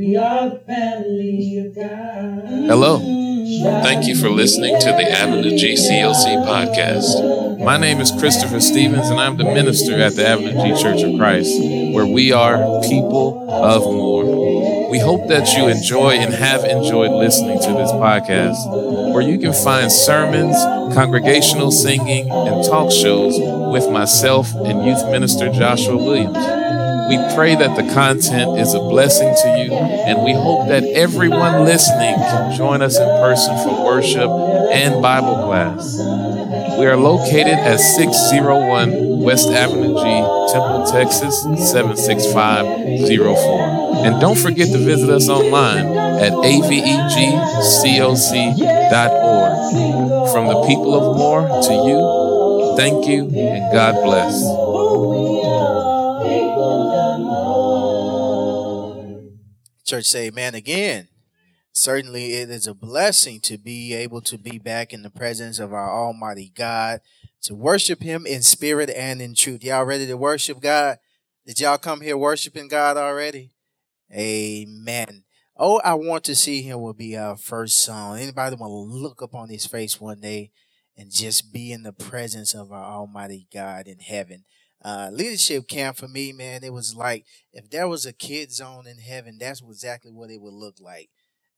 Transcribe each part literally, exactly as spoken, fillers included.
We are the family of God. Hello. Thank you for listening to the Avenue G C L C podcast. My name is Christopher Stevens, and I'm the minister at the Avenue G Church of Christ, where we are people of more. We hope that you enjoy and have enjoyed listening to this podcast, where you can find sermons, congregational singing, and talk shows with myself and youth minister Joshua Williams. We pray that the content is a blessing to you, and we hope that everyone listening can join us in person for worship and Bible class. We are located at six oh one West Avenue G, Temple, Texas, seven six five oh four. And don't forget to visit us online at a v e g coc dot org. From the people of Moore to you, thank you and God bless. Church, say amen again. Certainly it is a blessing to be able to be back in the presence of our almighty God, to worship him in spirit and in truth. Y'all ready to worship God? Did y'all come here worshiping God already? Amen. Oh, I Want to See Him will be our first song. Anybody want to look up on his face one day and just be in the presence of our almighty God in heaven? Uh, leadership camp for me, man, it was like if there was a kid zone in heaven, that's exactly what it would look like.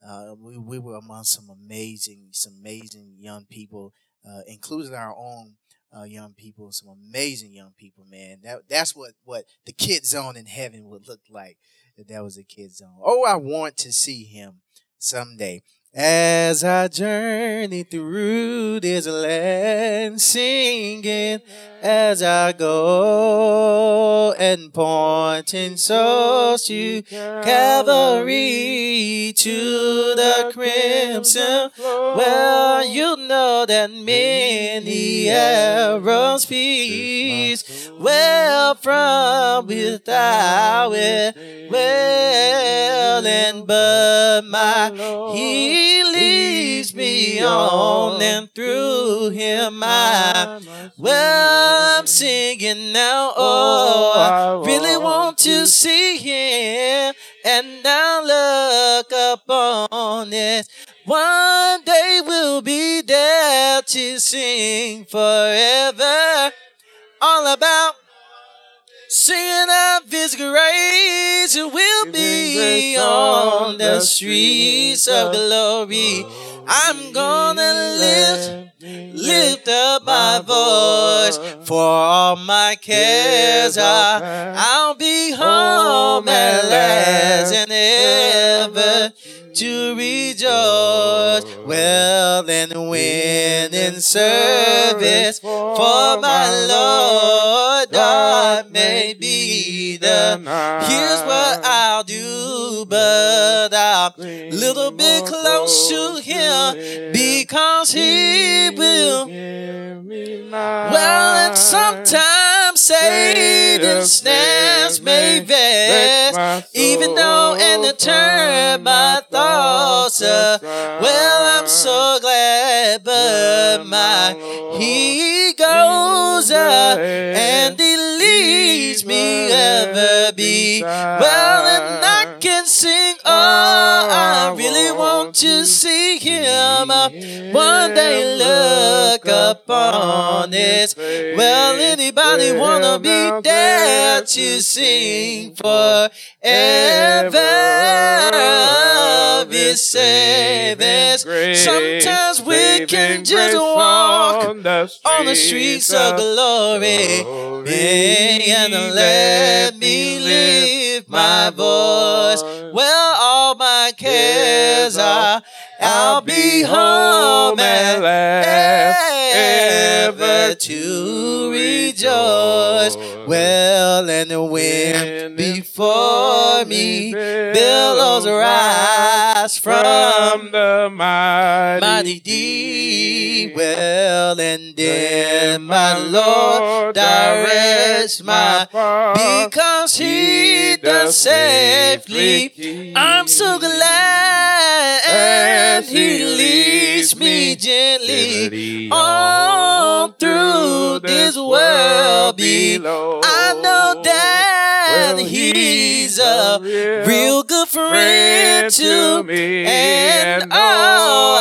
Uh, we, we were among some amazing, some amazing young people, uh, including our own uh, young people, some amazing young people, man. That that's what, what the kid zone in heaven would look like if that was a kid zone. Oh, I want to see him someday. As I journey through this land, singing as I go and pointing souls to Calvary, to the crimson. Well, you know that many arrows pierce well from without it, well and but my heat. He leads me on, and through him I, well, I'm singing now. Oh, I really want to see him, and now look upon it. One day we'll be there to sing forever, all about singing of his grace. We'll be on the streets of glory. I'm gonna lift, lift up my voice, for all my cares are, I'll be home at last, and ever to rejoice, well and win in service for my Lord. I may be the, here's what I'll do, but I'll little bit close to him, because he will, well and sometimes Satan's snares may vex, even though in the turn my thoughts, well, I'm so glad, but my he goes up and he leads me ever be. Well, and I can sing, oh, I really want to see him. One day look upon it. Well, anybody wanna be there to sing forever? His savings. Sometimes we can just walk on the streets, on the streets of glory. glory. And let me lift my voice. Well, all my cares are, I'll be home at last, ever to rejoice. Well, and the wind before me, billows rise from the mighty deep. Well, and then my Lord directs my path, because he does safely. I'm so glad. He leads me gently on through this world below. I know that he's a real, real good friend, friend to me. And, and oh,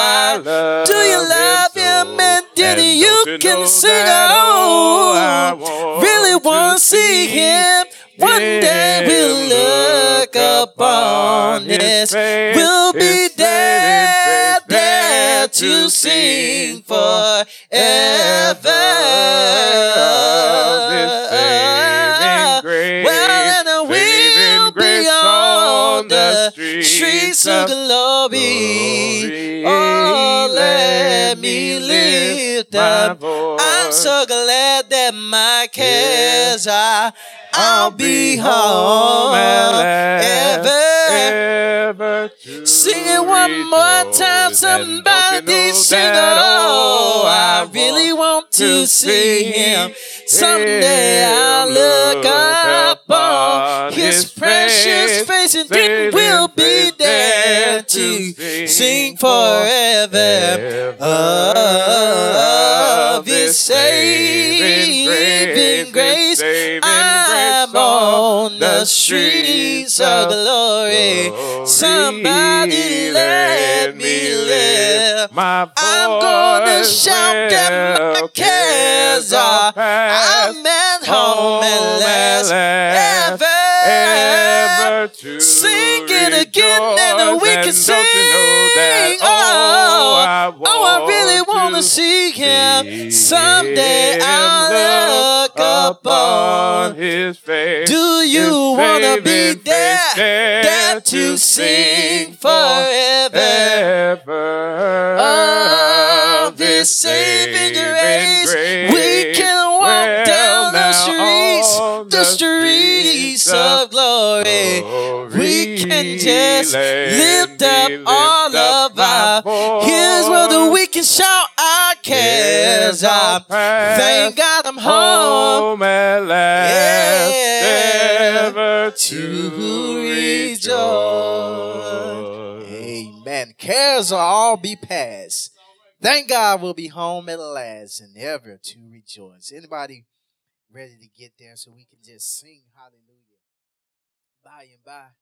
I love do you love him? him so. And then you you can sing, oh, I want really want to see him. One day we'll look upon this. We'll be there, there to sing forever. Well, and we'll be on the streets of glory. Oh, let me lift up. I'm so glad that my cares are. I'll be home ever, ever. Sing it one more time, somebody sing. Oh, I really want to see him. Someday I'll look up on his precious face, and then we'll be there to sing forever of his saving grace. I'm on the streets of glory. Somebody let me live. I'm gonna shout that my cares are. I'm at home and last ever. ever sing it again and we can sing. Oh, oh, I really want to see him. Someday I'll look upon his face. Do you want to be there, there to sing forever? Oh, this saving grace, we can walk down the streets, the streets of glory. We can just lift up all of our. Here's where the we can shout our cares up. Thank God I'm home at last, ever to rejoice. Amen. Cares will all be past. Thank God we'll be home at last and ever to rejoice. Anybody ready to get there so we can just sing hallelujah by and by? Amen.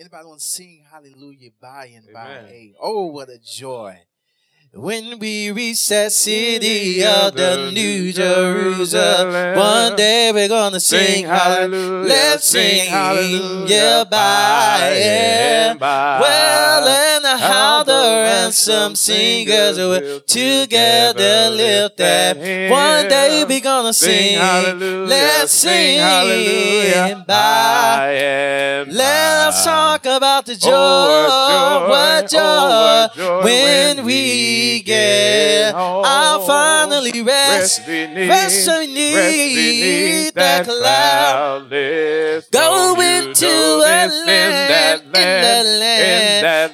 Anybody want to sing hallelujah by and Amen. By? Hey, oh, what a joy. When we reach that city of the New Jerusalem, one day we're going to sing hallelujah. Let's sing hallelujah by and by. Well, and how the ransom singers will together lift that. One day we're going to sing hallelujah. Let's sing hallelujah by and by. Let us talk about the joy, what joy, when we get. I'll finally rest, rest beneath, rest beneath, rest beneath that cloud. Go into a land, in that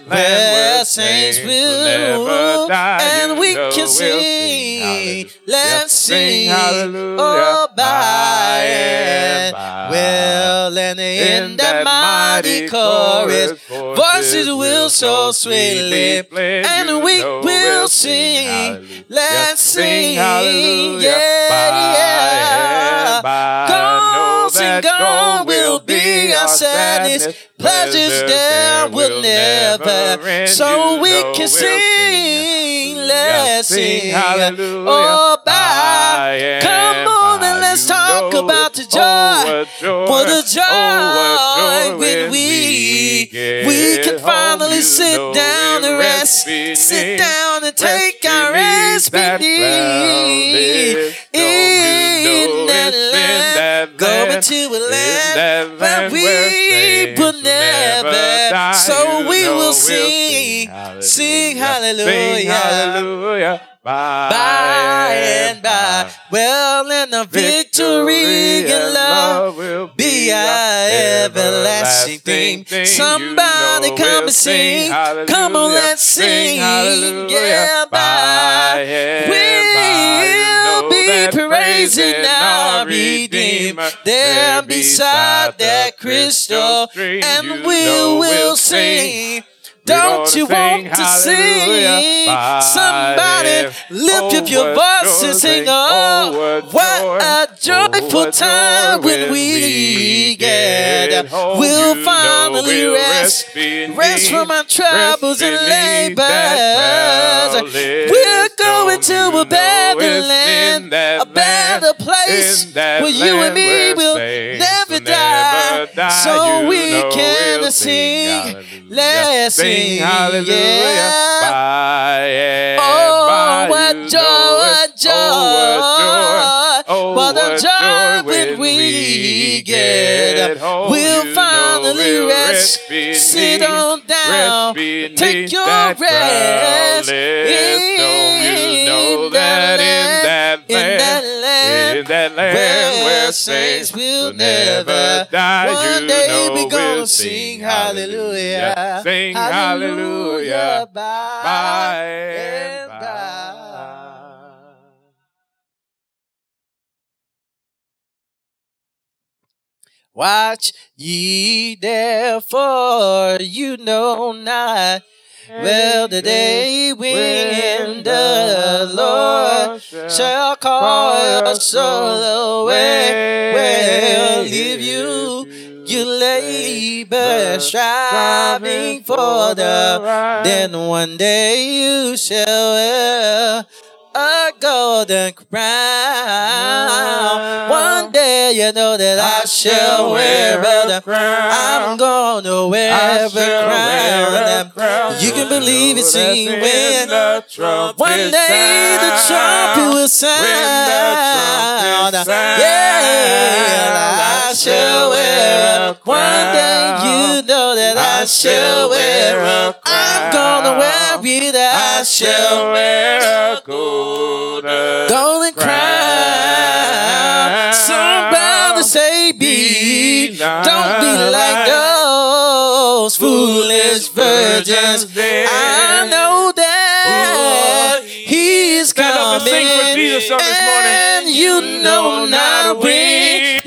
land where saints will rule, and we can sing. Let's sing hallelujah by and by. Well, and in that mighty chorus, voices will so sweetly, and we will. We'll sing, hallelujah. Let's sing, hallelujah, yeah, yeah. Gone, sing, gone will be our sadness. Pleasures there will never end. So we can sing, let's sing, hallelujah, oh, bye. Come on and let's talk about the joy, for the joy when we we can finally sit down and rest, sit down and take our rest beneath in that land, go into a land that we will never die. So we will sing, sing hallelujah. By, by and by. by, well, and the victory, victory and love will be our everlasting thing. thing. Somebody you know come we'll and sing, hallelujah. Come on, let's sing, sing yeah, by, yeah, we'll by. be praising our Redeemer there beside that crystal, and we will sing. Don't you want to sing? Somebody lift up your voice and sing. Oh, what a joyful time when we get. We'll finally rest. Rest from our troubles and labors. We're going to a better land. A better place where you and me will never die. So we can sing. Let's sing. Hallelujah. Yeah. By and oh, by what joy, what joy. Oh, what joy. Oh, what joy when we get. Oh, we'll finally rest. rest Sit on down. Rest Take your that rest. In, know that that in, land, that land, in that land. In that land where saints will never die. One day we're going to sing hallelujah. Sing hallelujah. Hallelujah, by, by and by. Watch ye therefore, you know not well the day when the Lord shall call your soul away. Well, if you You labor striving for the right, then one day you shall wear a golden crown. One day you know that I, I shall wear a crown. I'm gonna wear a crown. crown. You can believe it, sing when the trumpet one day the trumpet will sound. Yeah. I shall wear a crown. One day you know that I, I shall wear a crown. I'm gonna wear it. I, I shall wear a golden, golden crown. Somebody say, be, don't be like those foolish virgins. I know that he's coming, and you know not when.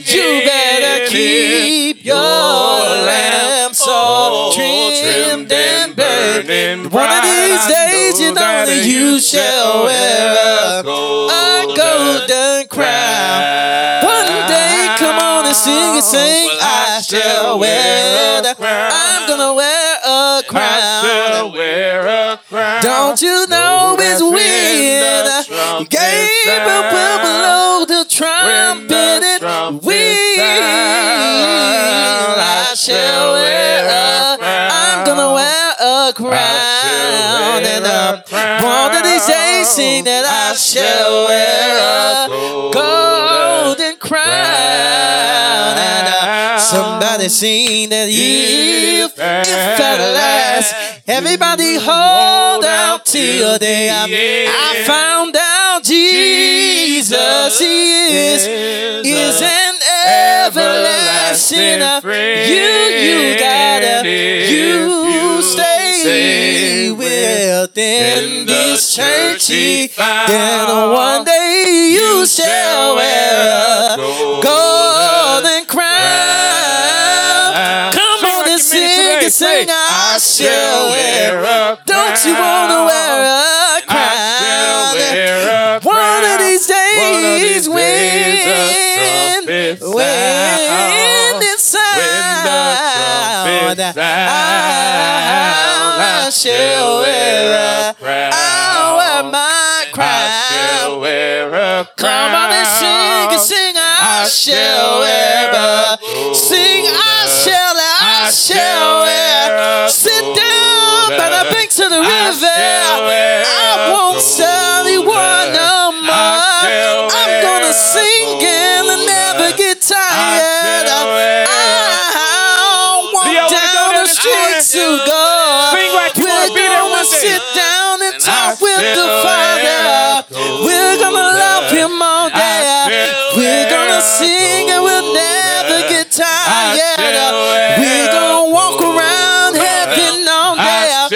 You better keep your lamps all trimmed and burning. One of these days, you know that you shall wear a golden crown. One day, come on and sing and sing. I shall wear a crown. I'm gonna wear a crown. Don't you know it's when Gabriel will blow the trumpet? Shall wear a, I'm gonna wear a crown, and um, one of these days sing that I shall wear a golden crown, and uh, somebody sing that if at last everybody hold out till they um, I found out Jesus is is an everlasting friend. You, you gotta, you, you stay, stay within this church. Then one day you shall wear a golden crown. Come on and sing and sing. I shall wear a crown. Don't you wanna wear a crown? One of these days when, when it's sound, I shall wear a crown. I'll wear my crown. Come on and sing and sing. I shall wear a sing. I shall. I shall wear. Sit down by the banks of the river. I won't sell you one no more. I'm gonna sing and never get tired. I'll walk down the streets of God. We're gonna sit down and talk with the Father. We're gonna love Him all day. We're gonna sing and we'll never get tired. We're gonna walk around heaven all day. I'm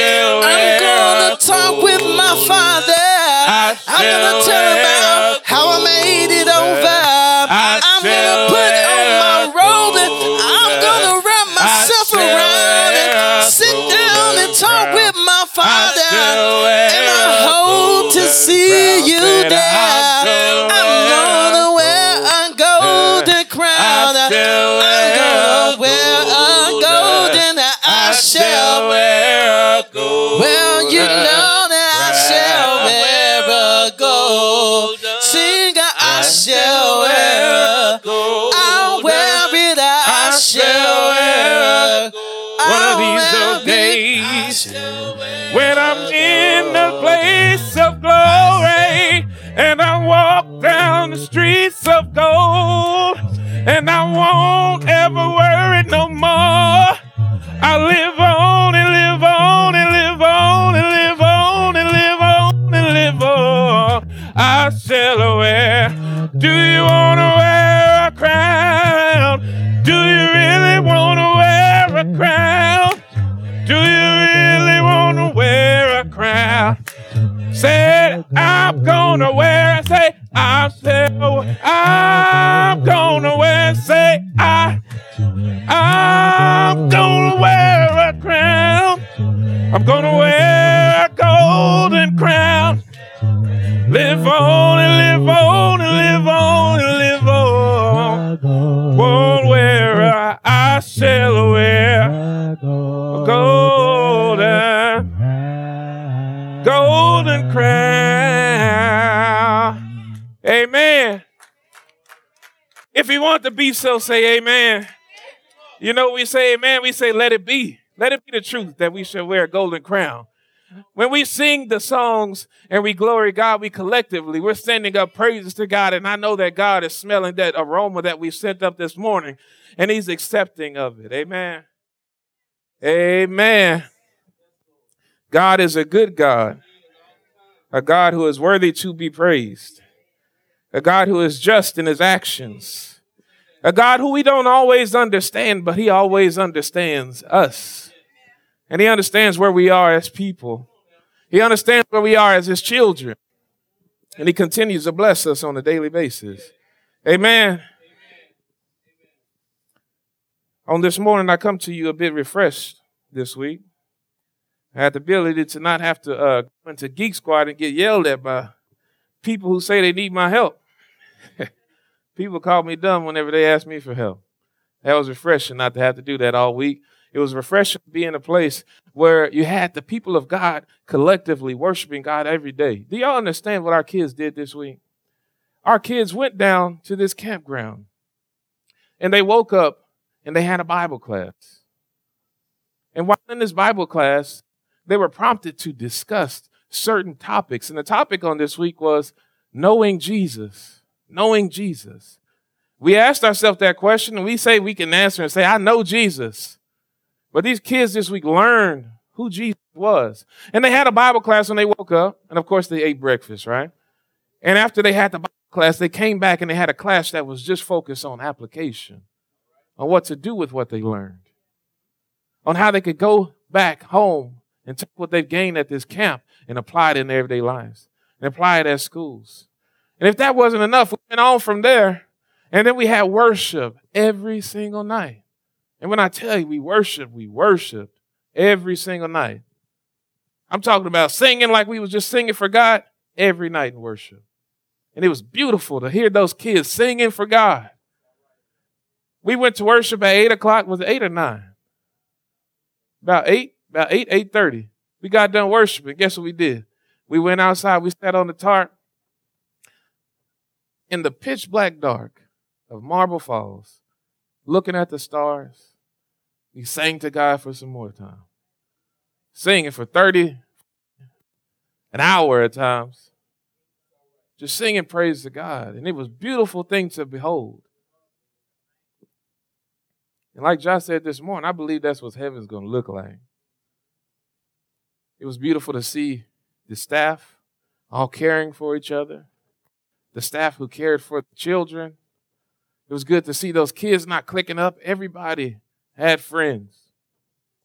gonna talk with my Father. I'm gonna tell Him about how I made it over. I'm gonna put on my robe and I'm gonna wrap myself around and sit down and talk with and I hope to see you there. I'm gonna wear a golden crown. I'm gonna wear a golden that I shall wear a gold. Well, you know that I shall wear a gold. Sing, I shall wear a gold. I'll wear it, I shall wear a gold. One of these old days. When I'm in the place of glory, and I walk down the streets of gold, and I won't ever worry no more. I live on and live on and live on and live on and live on and live on. I shall wear. Do you want to wear a crown? Do you really want to wear a crown? Do you wear a crown? Said I'm gonna wear. Say I shall. I'm gonna wear. Say I. I'm gonna wear a crown. I'm gonna wear a golden crown. Live on and live on and live on and live on. Won't wear a. I shall wear a golden. Golden crown. Amen. If you want to be so, say amen. You know, we say amen, we say let it be. Let it be the truth that we should wear a golden crown. When we sing the songs and we glory God, we collectively, we're sending up praises to God. And I know that God is smelling that aroma that we sent up this morning, and he's accepting of it. Amen. Amen. God is a good God, a God who is worthy to be praised, a God who is just in his actions, a God who we don't always understand, but he always understands us. And he understands where we are as people. He understands where we are as his children. And he continues to bless us on a daily basis. Amen. On this morning, I come to you a bit refreshed this week. I had the ability to not have to uh, go into Geek Squad and get yelled at by people who say they need my help. People call me dumb whenever they ask me for help. That was refreshing not to have to do that all week. It was refreshing to be in a place where you had the people of God collectively worshiping God every day. Do y'all understand what our kids did this week? Our kids went down to this campground, and they woke up, and they had a Bible class. And while in this Bible class, they were prompted to discuss certain topics. And the topic on this week was knowing Jesus, knowing Jesus. We asked ourselves that question, and we say we can answer and say, I know Jesus. But these kids this week learned who Jesus was. And they had a Bible class when they woke up. And of course, they ate breakfast, right? And after they had the Bible class, they came back and they had a class that was just focused on application, on what to do with what they learned, on how they could go back home and take what they've gained at this camp and apply it in their everyday lives and apply it at schools. And if that wasn't enough, we went on from there. And then we had worship every single night. And when I tell you we worship, we worship every single night. I'm talking about singing like we was just singing for God every night in worship. And it was beautiful to hear those kids singing for God. We went to worship at eight o'clock. Was it eight or nine? About eight, about eight, eight thirty. We got done worshiping. Guess what we did? We went outside. We sat on the tarp in the pitch black dark of Marble Falls, looking at the stars. We sang to God for some more time, singing for thirty, an hour at times, just singing praise to God, and it was a beautiful thing to behold. And like Josh said this morning, I believe that's what heaven's going to look like. It was beautiful to see the staff all caring for each other, the staff who cared for the children. It was good to see those kids not clicking up. Everybody had friends.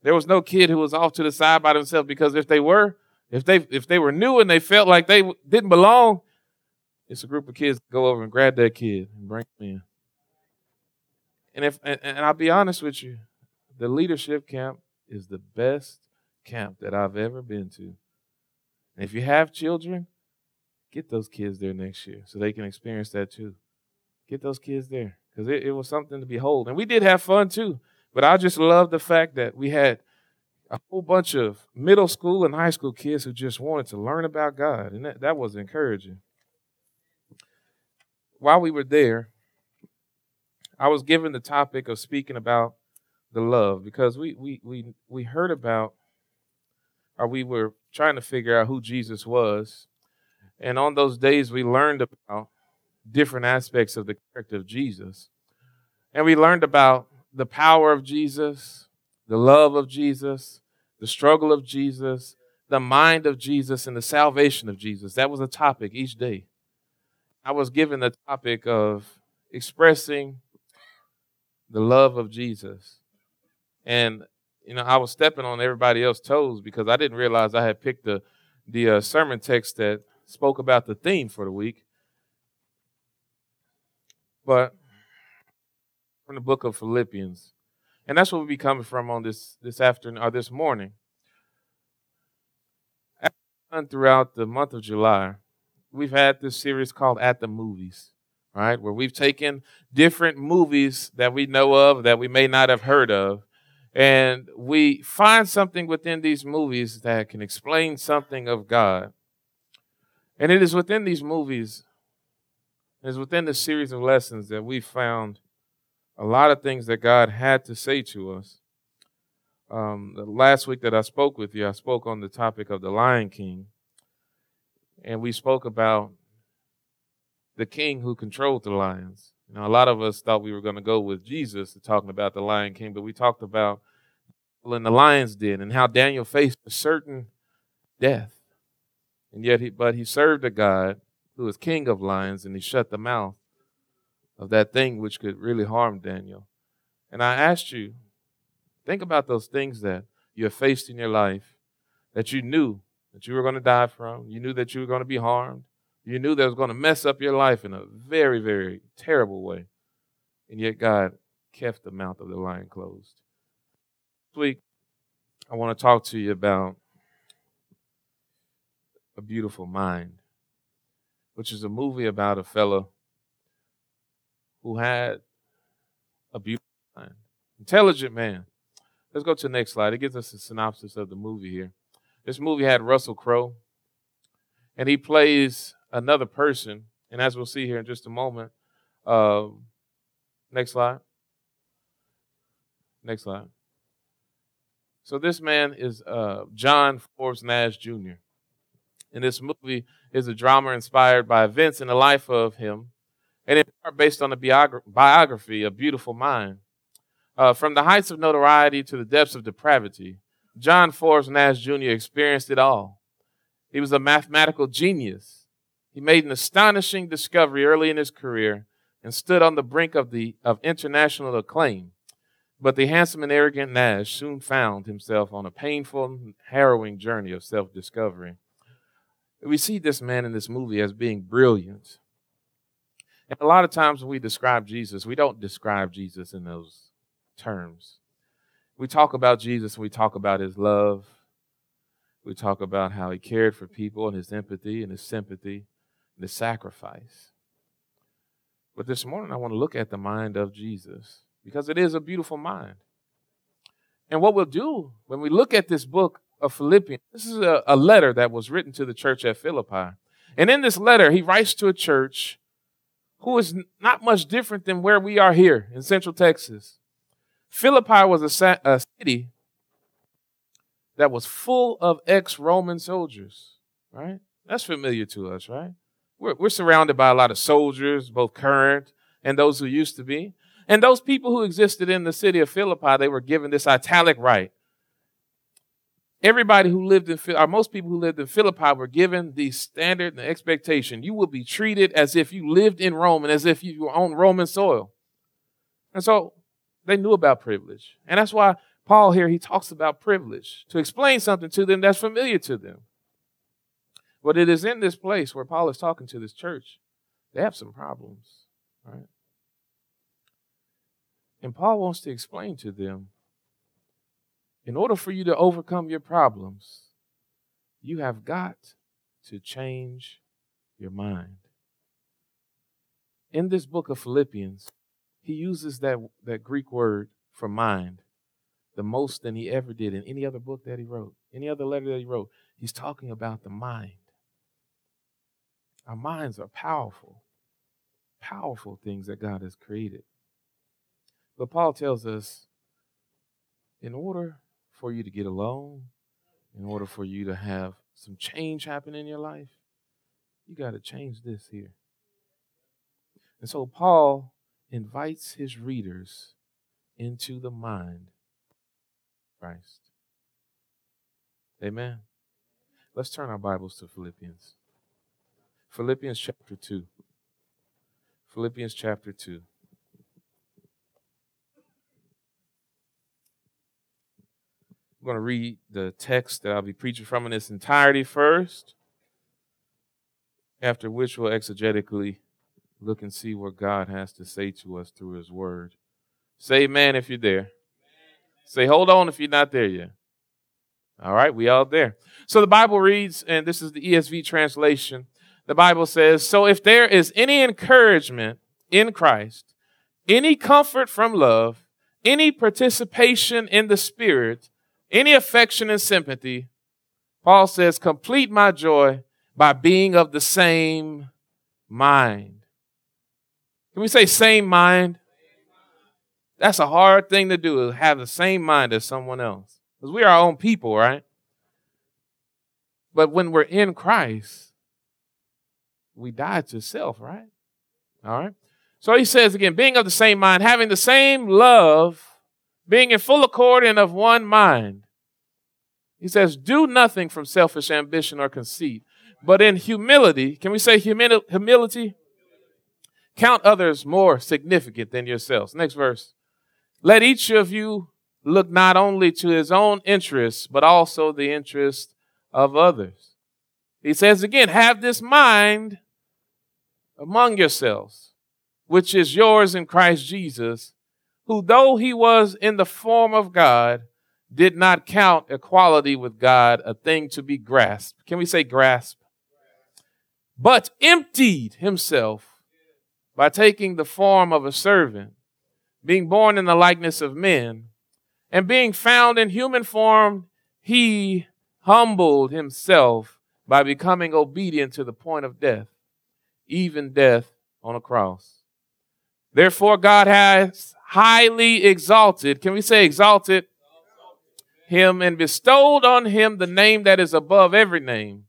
There was no kid who was off to the side by themselves, because if they were, if they if they were new and they felt like they didn't belong, it's a group of kids that go over and grab that kid and bring them in. And if and, and I'll be honest with you, the leadership camp is the best camp that I've ever been to. And if you have children, get those kids there next year so they can experience that too. Get those kids there because it, it was something to behold. And we did have fun too, but I just love the fact that we had a whole bunch of middle school and high school kids who just wanted to learn about God, and that, that was encouraging. While we were there, I was given the topic of speaking about the love because we we we we heard about, or we were trying to figure out who Jesus was, and on those days we learned about different aspects of the character of Jesus, and we learned about the power of Jesus, the love of Jesus, the struggle of Jesus, the mind of Jesus, and the salvation of Jesus. That was a topic each day. I was given the topic of expressing the love of Jesus. And, you know, I was stepping on everybody else's toes because I didn't realize I had picked the, the uh, sermon text that spoke about the theme for the week. But from the book of Philippians. And that's where we'll be coming from on this this afternoon or this morning. Throughout the month of July, we've had this series called At the Movies, right? Where we've taken different movies that we know of, that we may not have heard of, and we find something within these movies that can explain something of God. And it is within these movies, it is within the series of lessons that we found a lot of things that God had to say to us. Um, the last week that I spoke with you, I spoke on the topic of the Lion King. And we spoke about the king who controlled the lions. You know, a lot of us thought we were going to go with Jesus talking about the Lion King, but we talked about in the lion's den and how Daniel faced a certain death. And yet, he, but he served a God who is king of lions, and he shut the mouth of that thing which could really harm Daniel. And I asked you, think about those things that you have faced in your life, that you knew that you were going to die from, you knew that you were going to be harmed, you knew that it was going to mess up your life in a very, very terrible way. And yet God kept the mouth of the lion closed. This week, I want to talk to you about A Beautiful Mind, which is a movie about a fellow who had a beautiful mind. Intelligent man. Let's go to the next slide. It gives us a synopsis of the movie here. This movie had Russell Crowe, and he plays another person. And as we'll see here in just a moment, uh, next slide. Next slide. So this man is uh, John Forbes Nash, Junior And this movie is a drama inspired by events in the life of him, and in part based on the biogra- biography, A Beautiful Mind. Uh, from the heights of notoriety to the depths of depravity, John Forbes Nash, Junior experienced it all. He was a mathematical genius. He made an astonishing discovery early in his career and stood on the brink of, the, of international acclaim. But the handsome and arrogant Nash soon found himself on a painful, harrowing journey of self-discovery. We see this man in this movie as being brilliant. And a lot of times when we describe Jesus, we don't describe Jesus in those terms. We talk about Jesus, we talk about his love. We talk about how he cared for people and his empathy and his sympathy and his sacrifice. But this morning I want to look at the mind of Jesus because it is a beautiful mind. And what we'll do when we look at this book of Philippians, this is a, a letter that was written to the church at Philippi. And in this letter, he writes to a church who is not much different than where we are here in Central Texas. Philippi was a, sa- a city that was full of ex-Roman soldiers, right? That's familiar to us, right? We're, we're surrounded by a lot of soldiers, both current and those who used to be. And those people who existed in the city of Philippi, they were given this italic right. Everybody who lived in, or most people who lived in Philippi were given the standard and the expectation. You will be treated as if you lived in Rome and as if you were on Roman soil. And so they knew about privilege. And that's why Paul here, he talks about privilege to explain something to them that's familiar to them. But it is in this place where Paul is talking to this church. They have some problems, right? And Paul wants to explain to them, in order for you to overcome your problems, you have got to change your mind. In this book of Philippians, he uses that, that Greek word for mind the most than he ever did in any other book that he wrote, any other letter that he wrote. He's talking about the mind. Our minds are powerful, powerful things that God has created. But Paul tells us, in order for you to get alone, in order for you to have some change happen in your life, you got to change this here. And so Paul invites his readers into the mind of Christ. Amen. Let's turn our Bibles to Philippians. Philippians chapter two. Philippians chapter two. I'm going to read the text that I'll be preaching from in its entirety first, after which we'll exegetically look and see what God has to say to us through his word. Say amen if you're there. Amen. Say hold on if you're not there yet. All right, we all there. So the Bible reads, and this is the E S V translation, the Bible says, so if there is any encouragement in Christ, any comfort from love, any participation in the Spirit, any affection and sympathy, Paul says, complete my joy by being of the same mind. Can we say same mind? That's a hard thing to do, is have the same mind as someone else. Because we are our own people, right? But when we're in Christ, we die to self, right? All right. So he says again, being of the same mind, having the same love, being in full accord and of one mind. He says, do nothing from selfish ambition or conceit, but in humility, can we say humi- humility? Count others more significant than yourselves. Next verse. Let each of you look not only to his own interests, but also the interests of others. He says again, have this mind among yourselves, which is yours in Christ Jesus, who though he was in the form of God, did not count equality with God a thing to be grasped. Can we say grasp? But emptied himself by taking the form of a servant, being born in the likeness of men, and being found in human form, he humbled himself by becoming obedient to the point of death, even death on a cross. Therefore, God has highly exalted, can we say exalted, him and bestowed on him the name that is above every name,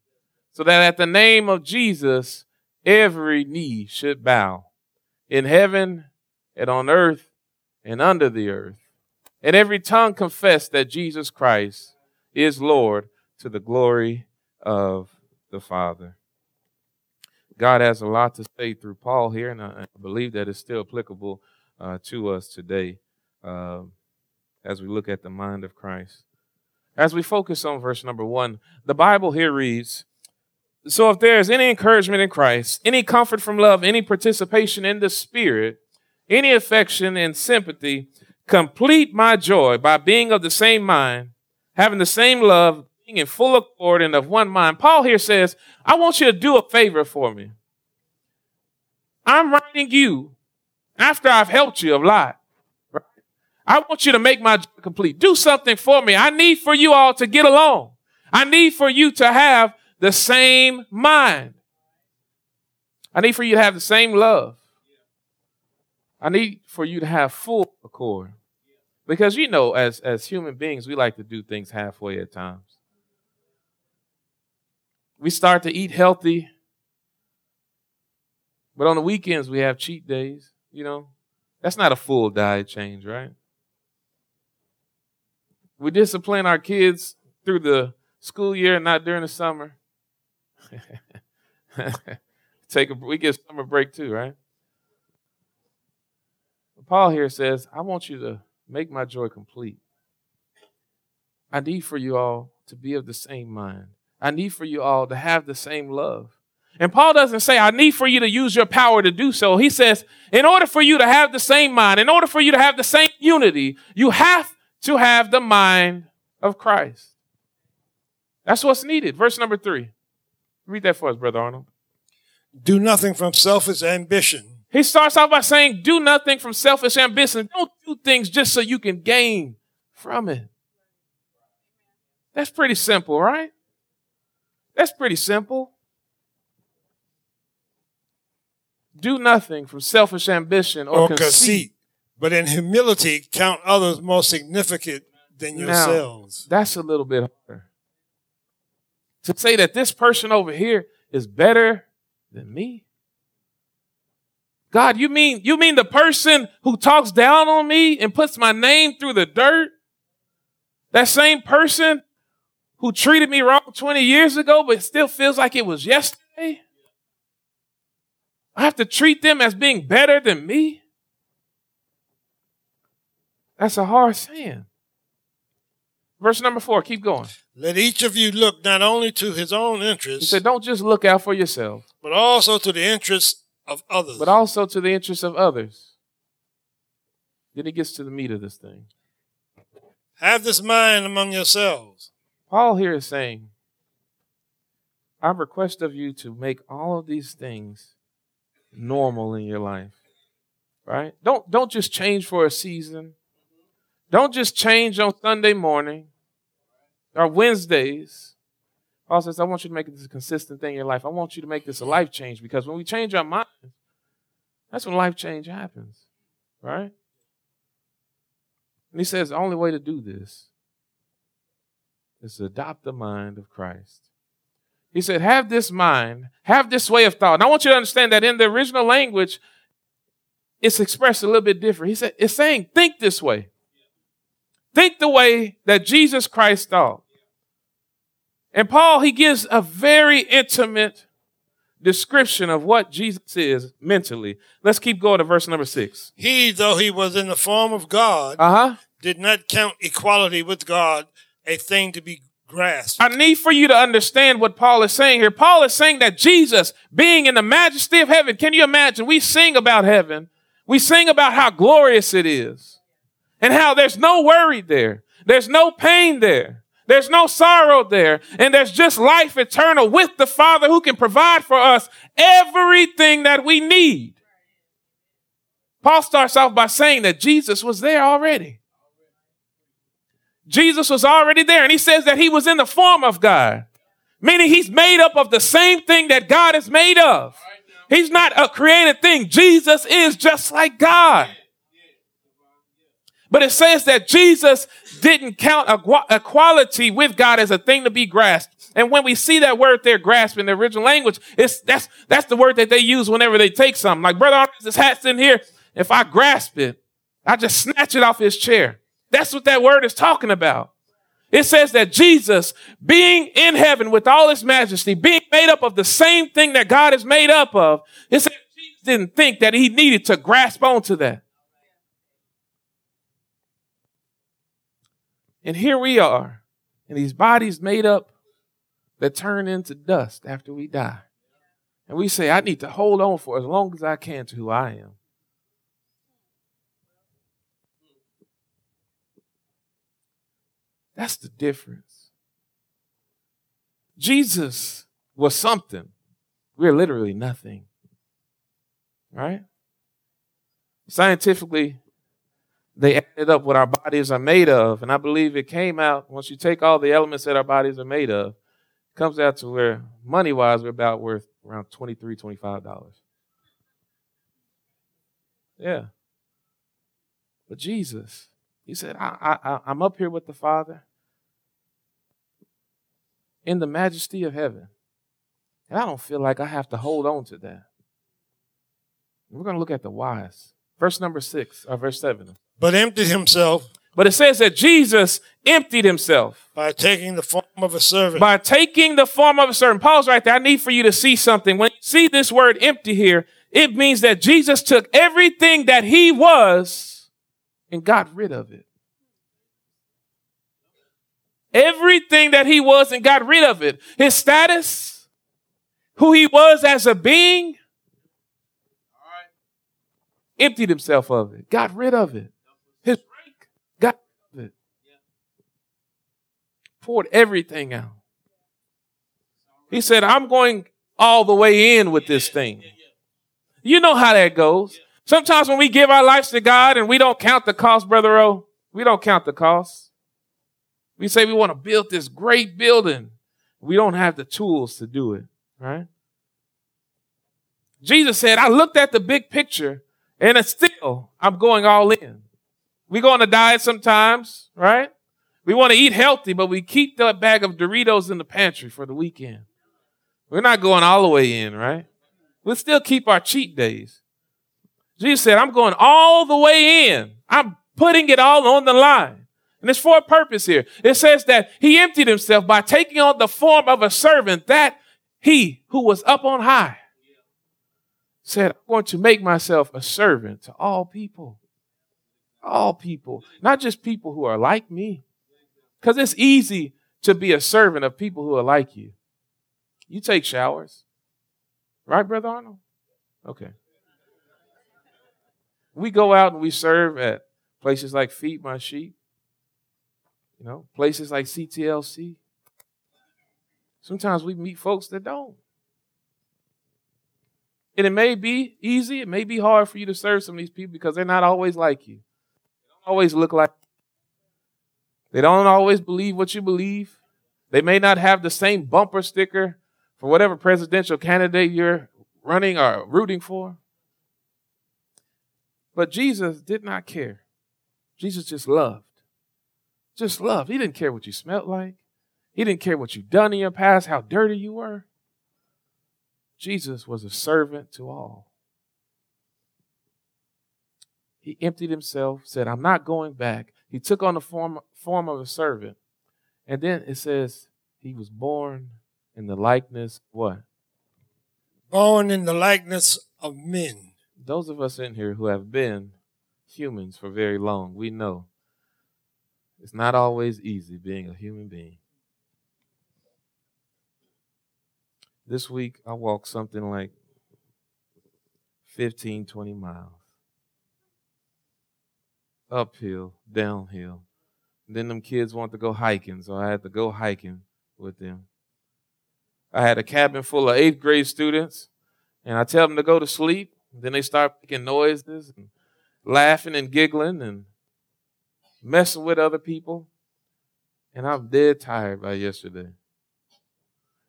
so that at the name of Jesus, every knee should bow. In heaven and on earth and under the earth. And every tongue confess that Jesus Christ is Lord to the glory of the Father. God has a lot to say through Paul here, and I believe that it's still applicable uh, to us today uh, as we look at the mind of Christ. As we focus on verse number one, the Bible here reads, so if there is any encouragement in Christ, any comfort from love, any participation in the Spirit, any affection and sympathy, complete my joy by being of the same mind, having the same love, being in full accord and of one mind. Paul here says, I want you to do a favor for me. I'm writing you after I've helped you a lot. Right? I want you to make my joy complete. Do something for me. I need for you all to get along. I need for you to have the same mind. I need for you to have the same love. I need for you to have full accord. Because, you know, as, as human beings, we like to do things halfway at times. We start to eat healthy. But on the weekends, we have cheat days. You know, that's not a full diet change, right? We discipline our kids through the school year, not during the summer. Take a, we get summer break too, right? Paul here says, I want you to make my joy complete. I need for you all to be of the same mind. I need for you all to have the same love. And Paul doesn't say, I need for you to use your power to do so. He says, in order for you to have the same mind, in order for you to have the same unity, you have to have the mind of Christ. That's what's needed. Verse number three. Read that for us, Brother Arnold. Do nothing from selfish ambition. He starts out by saying, do nothing from selfish ambition. Don't do things just so you can gain from it. That's pretty simple, right? That's pretty simple. Do nothing from selfish ambition or, or conceit. conceit. But in humility, count others more significant than yourselves. Now, that's a little bit harder. To say that this person over here is better than me. God, you mean you mean the person who talks down on me and puts my name through the dirt? That same person who treated me wrong twenty years ago, but still feels like it was yesterday? I have to treat them as being better than me? That's a hard saying. Verse number four, keep going. Let each of you look not only to his own interests. He said, don't just look out for yourself. But also to the interests of others. But also to the interests of others. Then he gets to the meat of this thing. Have this mind among yourselves. Paul here is saying, I request of you to make all of these things normal in your life, right? Don't don't just change for a season. Don't just change on Sunday morning or Wednesdays. Paul says, I want you to make this a consistent thing in your life. I want you to make this a life change, because when we change our minds, that's when life change happens, right? And he says the only way to do this is to adopt the mind of Christ. He said, have this mind, have this way of thought. And I want you to understand that in the original language, it's expressed a little bit different. He said, it's saying, think this way. Think the way that Jesus Christ thought. And Paul, he gives a very intimate description of what Jesus is mentally. Let's keep going to verse number six. He, though he was in the form of God, uh-huh. did not count equality with God a thing to be grasped. I need for you to understand what Paul is saying here. Paul is saying that Jesus, being in the majesty of heaven, can you imagine? We sing about heaven. We sing about how glorious it is and how there's no worry there. There's no pain there. There's no sorrow there. And there's just life eternal with the Father who can provide for us everything that we need. Paul starts off by saying that Jesus was there already. Jesus was already there. And he says that he was in the form of God, meaning he's made up of the same thing that God is made of. He's not a created thing. Jesus is just like God. But it says that Jesus didn't count equality with God as a thing to be grasped. And when we see that word there, grasp, in the original language, it's that's that's the word that they use whenever they take something. Like, Brother, this hat's in here. If I grasp it, I just snatch it off his chair. That's what that word is talking about. It says that Jesus, being in heaven with all his majesty, being made up of the same thing that God is made up of, it says Jesus didn't think that he needed to grasp onto that. And here we are in these bodies made up that turn into dust after we die. And we say, I need to hold on for as long as I can to who I am. That's the difference. Jesus was something. We're literally nothing. Right? Scientifically, they added up what our bodies are made of. And I believe it came out, once you take all the elements that our bodies are made of, it comes out to where, money-wise, we're about worth around twenty-three dollars, twenty-five dollars. Yeah. But Jesus, he said, I, I, I'm up here with the Father in the majesty of heaven. And I don't feel like I have to hold on to that. We're going to look at the whys. Verse number six, or verse seven. But emptied himself. But it says that Jesus emptied himself. By taking the form of a servant. By taking the form of a servant. Pause right there. I need for you to see something. When you see this word empty here, it means that Jesus took everything that he was and got rid of it. Everything that he was and got rid of it. His status, who he was as a being, emptied himself of it, got rid of it. His rank got rid of it. Poured everything out. He said, I'm going all the way in with this thing. You know how that goes. Sometimes when we give our lives to God and we don't count the cost, Brother O, we don't count the cost. We say we want to build this great building. We don't have the tools to do it, right? Jesus said, I looked at the big picture and it's still, I'm going all in. We're going to diet sometimes, right? We want to eat healthy, but we keep that bag of Doritos in the pantry for the weekend. We're not going all the way in, right? We'll still keep our cheat days. Jesus said, I'm going all the way in. I'm putting it all on the line. And it's for a purpose here. It says that he emptied himself by taking on the form of a servant, that he who was up on high said, I'm going to make myself a servant to all people. All people, not just people who are like me. Because it's easy to be a servant of people who are like you. You take showers. Right, Brother Arnold? Okay. We go out and we serve at places like Feed My Sheep. You know, places like C T L C. Sometimes we meet folks that don't. And it may be easy. It may be hard for you to serve some of these people because they're not always like you. They don't always look like you. They don't always believe what you believe. They may not have the same bumper sticker for whatever presidential candidate you're running or rooting for. But Jesus did not care. Jesus just loved. Just loved. He didn't care what you smelled like. He didn't care what you've done in your past, how dirty you were. Jesus was a servant to all. He emptied himself, said, I'm not going back. He took on the form, form of a servant. And then it says he was born in the likeness of what? Born in the likeness of men. Those of us in here who have been humans for very long, we know it's not always easy being a human being. This week, I walked something like fifteen, twenty miles. Uphill, downhill. Then them kids wanted to go hiking, so I had to go hiking with them. I had a cabin full of eighth grade students, and I tell them to go to sleep. Then they start making noises and laughing and giggling and messing with other people. And I'm dead tired by yesterday.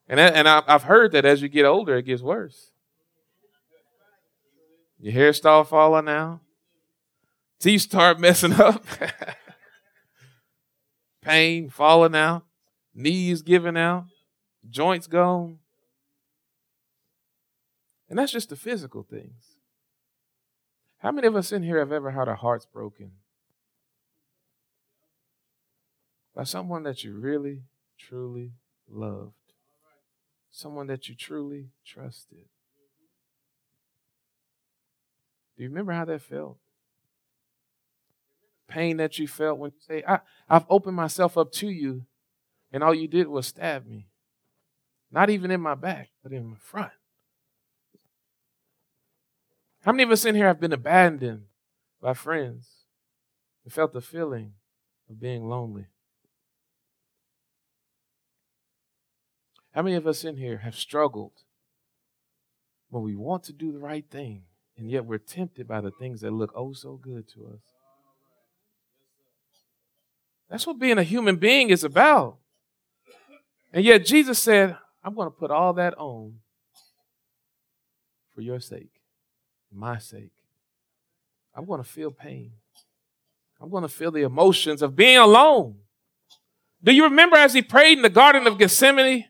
And that, and I've heard that as you get older, it gets worse. Your hair starts falling out. Teeth start messing up. Pain falling out, knees giving out, joints gone. And that's just the physical things. How many of us in here have ever had our hearts broken by someone that you really, truly loved? Someone that you truly trusted? Do you remember how that felt? Pain that you felt when you say, I, I've opened myself up to you, and all you did was stab me. Not even in my back, but in my front. How many of us in here have been abandoned by friends and felt the feeling of being lonely? How many of us in here have struggled when we want to do the right thing, and yet we're tempted by the things that look oh so good to us? That's what being a human being is about. And yet Jesus said, I'm going to put all that on for your sake, my sake. I'm going to feel pain. I'm going to feel the emotions of being alone. Do you remember as he prayed in the Garden of Gethsemane?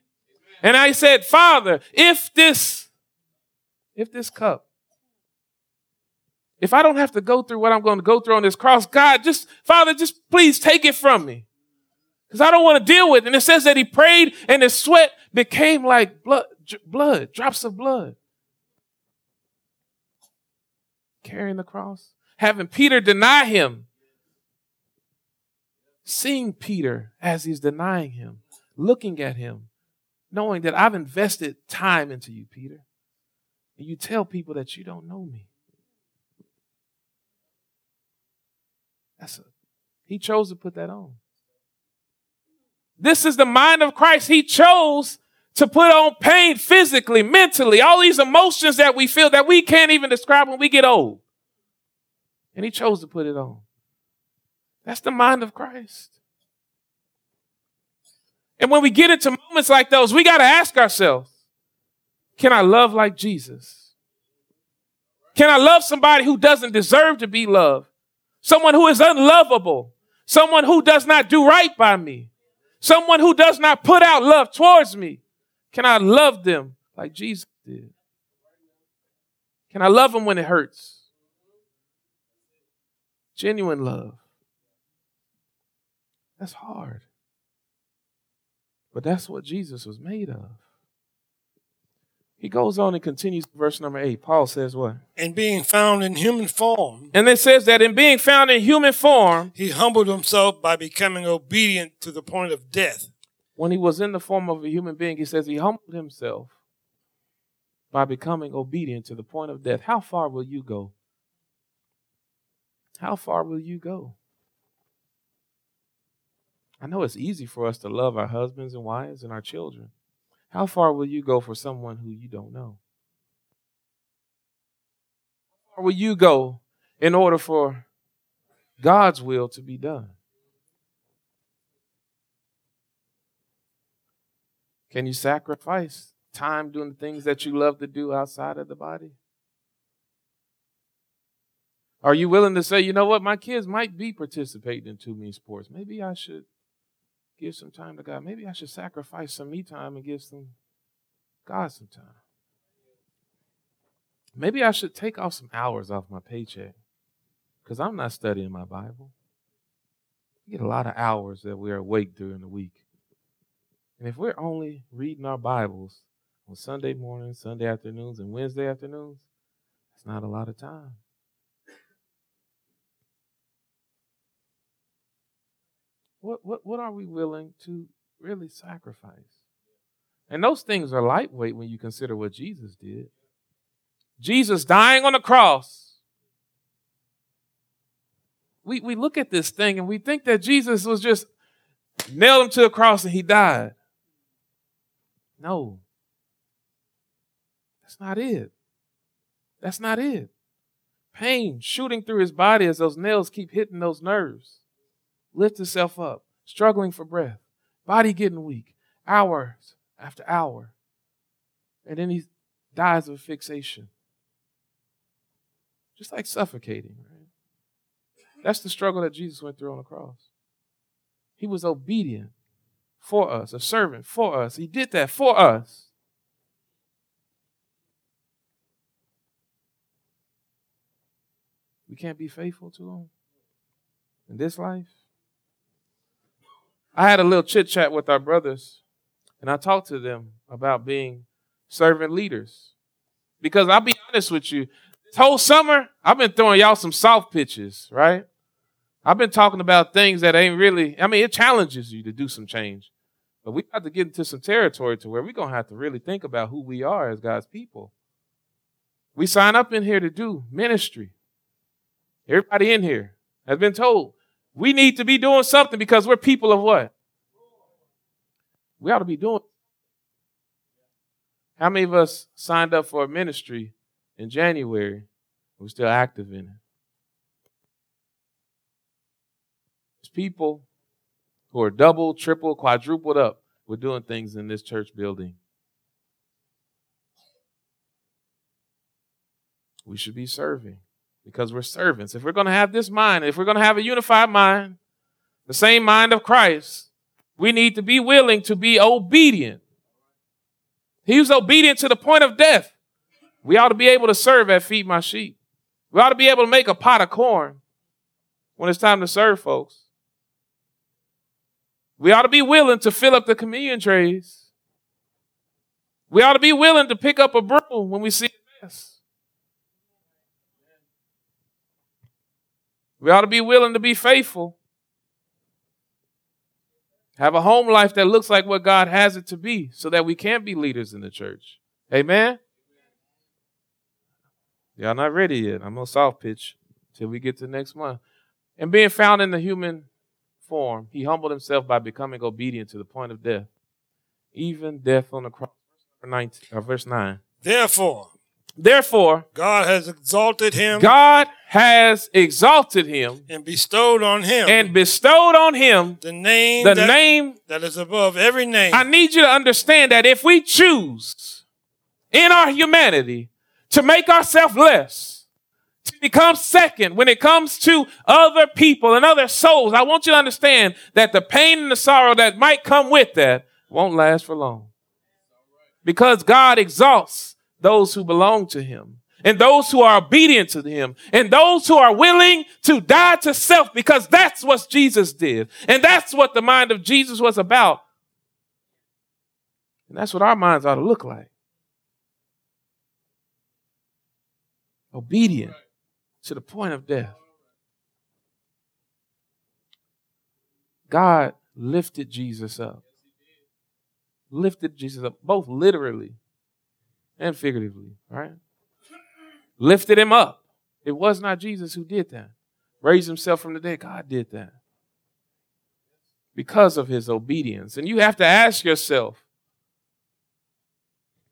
And I said, Father, if this, if this cup, if I don't have to go through what I'm going to go through on this cross, God, just, Father, just please take it from me. Because I don't want to deal with it. And it says that he prayed and his sweat became like blood, blood, drops of blood. Carrying the cross, having Peter deny him. Seeing Peter as he's denying him, looking at him, knowing that I've invested time into you, Peter. And you tell people that you don't know me. That's a, he chose to put that on. This is the mind of Christ. He chose to put on pain physically, mentally, all these emotions that we feel that we can't even describe when we get old. And he chose to put it on. That's the mind of Christ. And when we get into moments like those, we got to ask ourselves, can I love like Jesus? Can I love somebody who doesn't deserve to be loved? Someone who is unlovable. Someone who does not do right by me. Someone who does not put out love towards me. Can I love them like Jesus did? Can I love them when it hurts? Genuine love. That's hard. But that's what Jesus was made of. He goes on and continues verse number eight. Paul says what? And being found in human form. And it says that in being found in human form, he humbled himself by becoming obedient to the point of death. When he was in the form of a human being, he says he humbled himself by becoming obedient to the point of death. How far will you go? How far will you go? I know it's easy for us to love our husbands and wives and our children. How far will you go for someone who you don't know? How far will you go in order for God's will to be done? Can you sacrifice time doing the things that you love to do outside of the body? Are you willing to say, you know what, my kids might be participating in too many sports. Maybe I should give some time to God. Maybe I should sacrifice some me time and give some God some time. Maybe I should take off some hours off my paycheck because I'm not studying my Bible. We get a lot of hours that we're awake during the week. And if we're only reading our Bibles on Sunday mornings, Sunday afternoons, and Wednesday afternoons, that's not a lot of time. What, what what are we willing to really sacrifice? And those things are lightweight when you consider what Jesus did. Jesus dying on the cross. We, we look at this thing and we think that Jesus was just nailed him to a cross and he died. No. That's not it. That's not it. Pain shooting through his body as those nails keep hitting those nerves. Lift himself up, struggling for breath, body getting weak, hours after hour. And then he dies of fixation. Just like suffocating, right? That's the struggle that Jesus went through on the cross. He was obedient for us, a servant for us. He did that for us. We can't be faithful to him in this life. I had a little chit chat with our brothers, and I talked to them about being servant leaders. Because I'll be honest with you, this whole summer, I've been throwing y'all some soft pitches, right? I've been talking about things that ain't really, I mean, it challenges you to do some change. But we got to get into some territory to where we're going to have to really think about who we are as God's people. We sign up in here to do ministry. Everybody in here has been told, we need to be doing something because we're people of what? We ought to be doing. How many of us signed up for a ministry in January and we're still active in it? There's people who are double, triple, quadrupled up with doing things in this church building. We should be serving. Because we're servants. If we're going to have this mind, if we're going to have a unified mind, the same mind of Christ, we need to be willing to be obedient. He was obedient to the point of death. We ought to be able to serve at Feed My Sheep. We ought to be able to make a pot of corn when it's time to serve folks. We ought to be willing to fill up the communion trays. We ought to be willing to pick up a broom when we see a mess. We ought to be willing to be faithful. Have a home life that looks like what God has it to be so that we can be leaders in the church. Amen? Y'all not ready yet. I'm going to soft pitch till we get to next month. And being found in the human form, he humbled himself by becoming obedient to the point of death, even death on the cross. Verse nine. Therefore. Therefore. God has exalted him. God has exalted him. And bestowed on him. And bestowed on him. The name. The that, name. That is above every name. I need you to understand that if we choose in our humanity to make ourselves less, to become second when it comes to other people and other souls, I want you to understand that the pain and the sorrow that might come with that won't last for long. Because God exalts those who belong to him and those who are obedient to him and those who are willing to die to self, because that's what Jesus did. And that's what the mind of Jesus was about. And that's what our minds ought to look like. Obedient to the point of death. God lifted Jesus up. Lifted Jesus up, both literally and figuratively, right? Lifted him up. It was not Jesus who did that. Raised himself from the dead. God did that because of his obedience. And you have to ask yourself,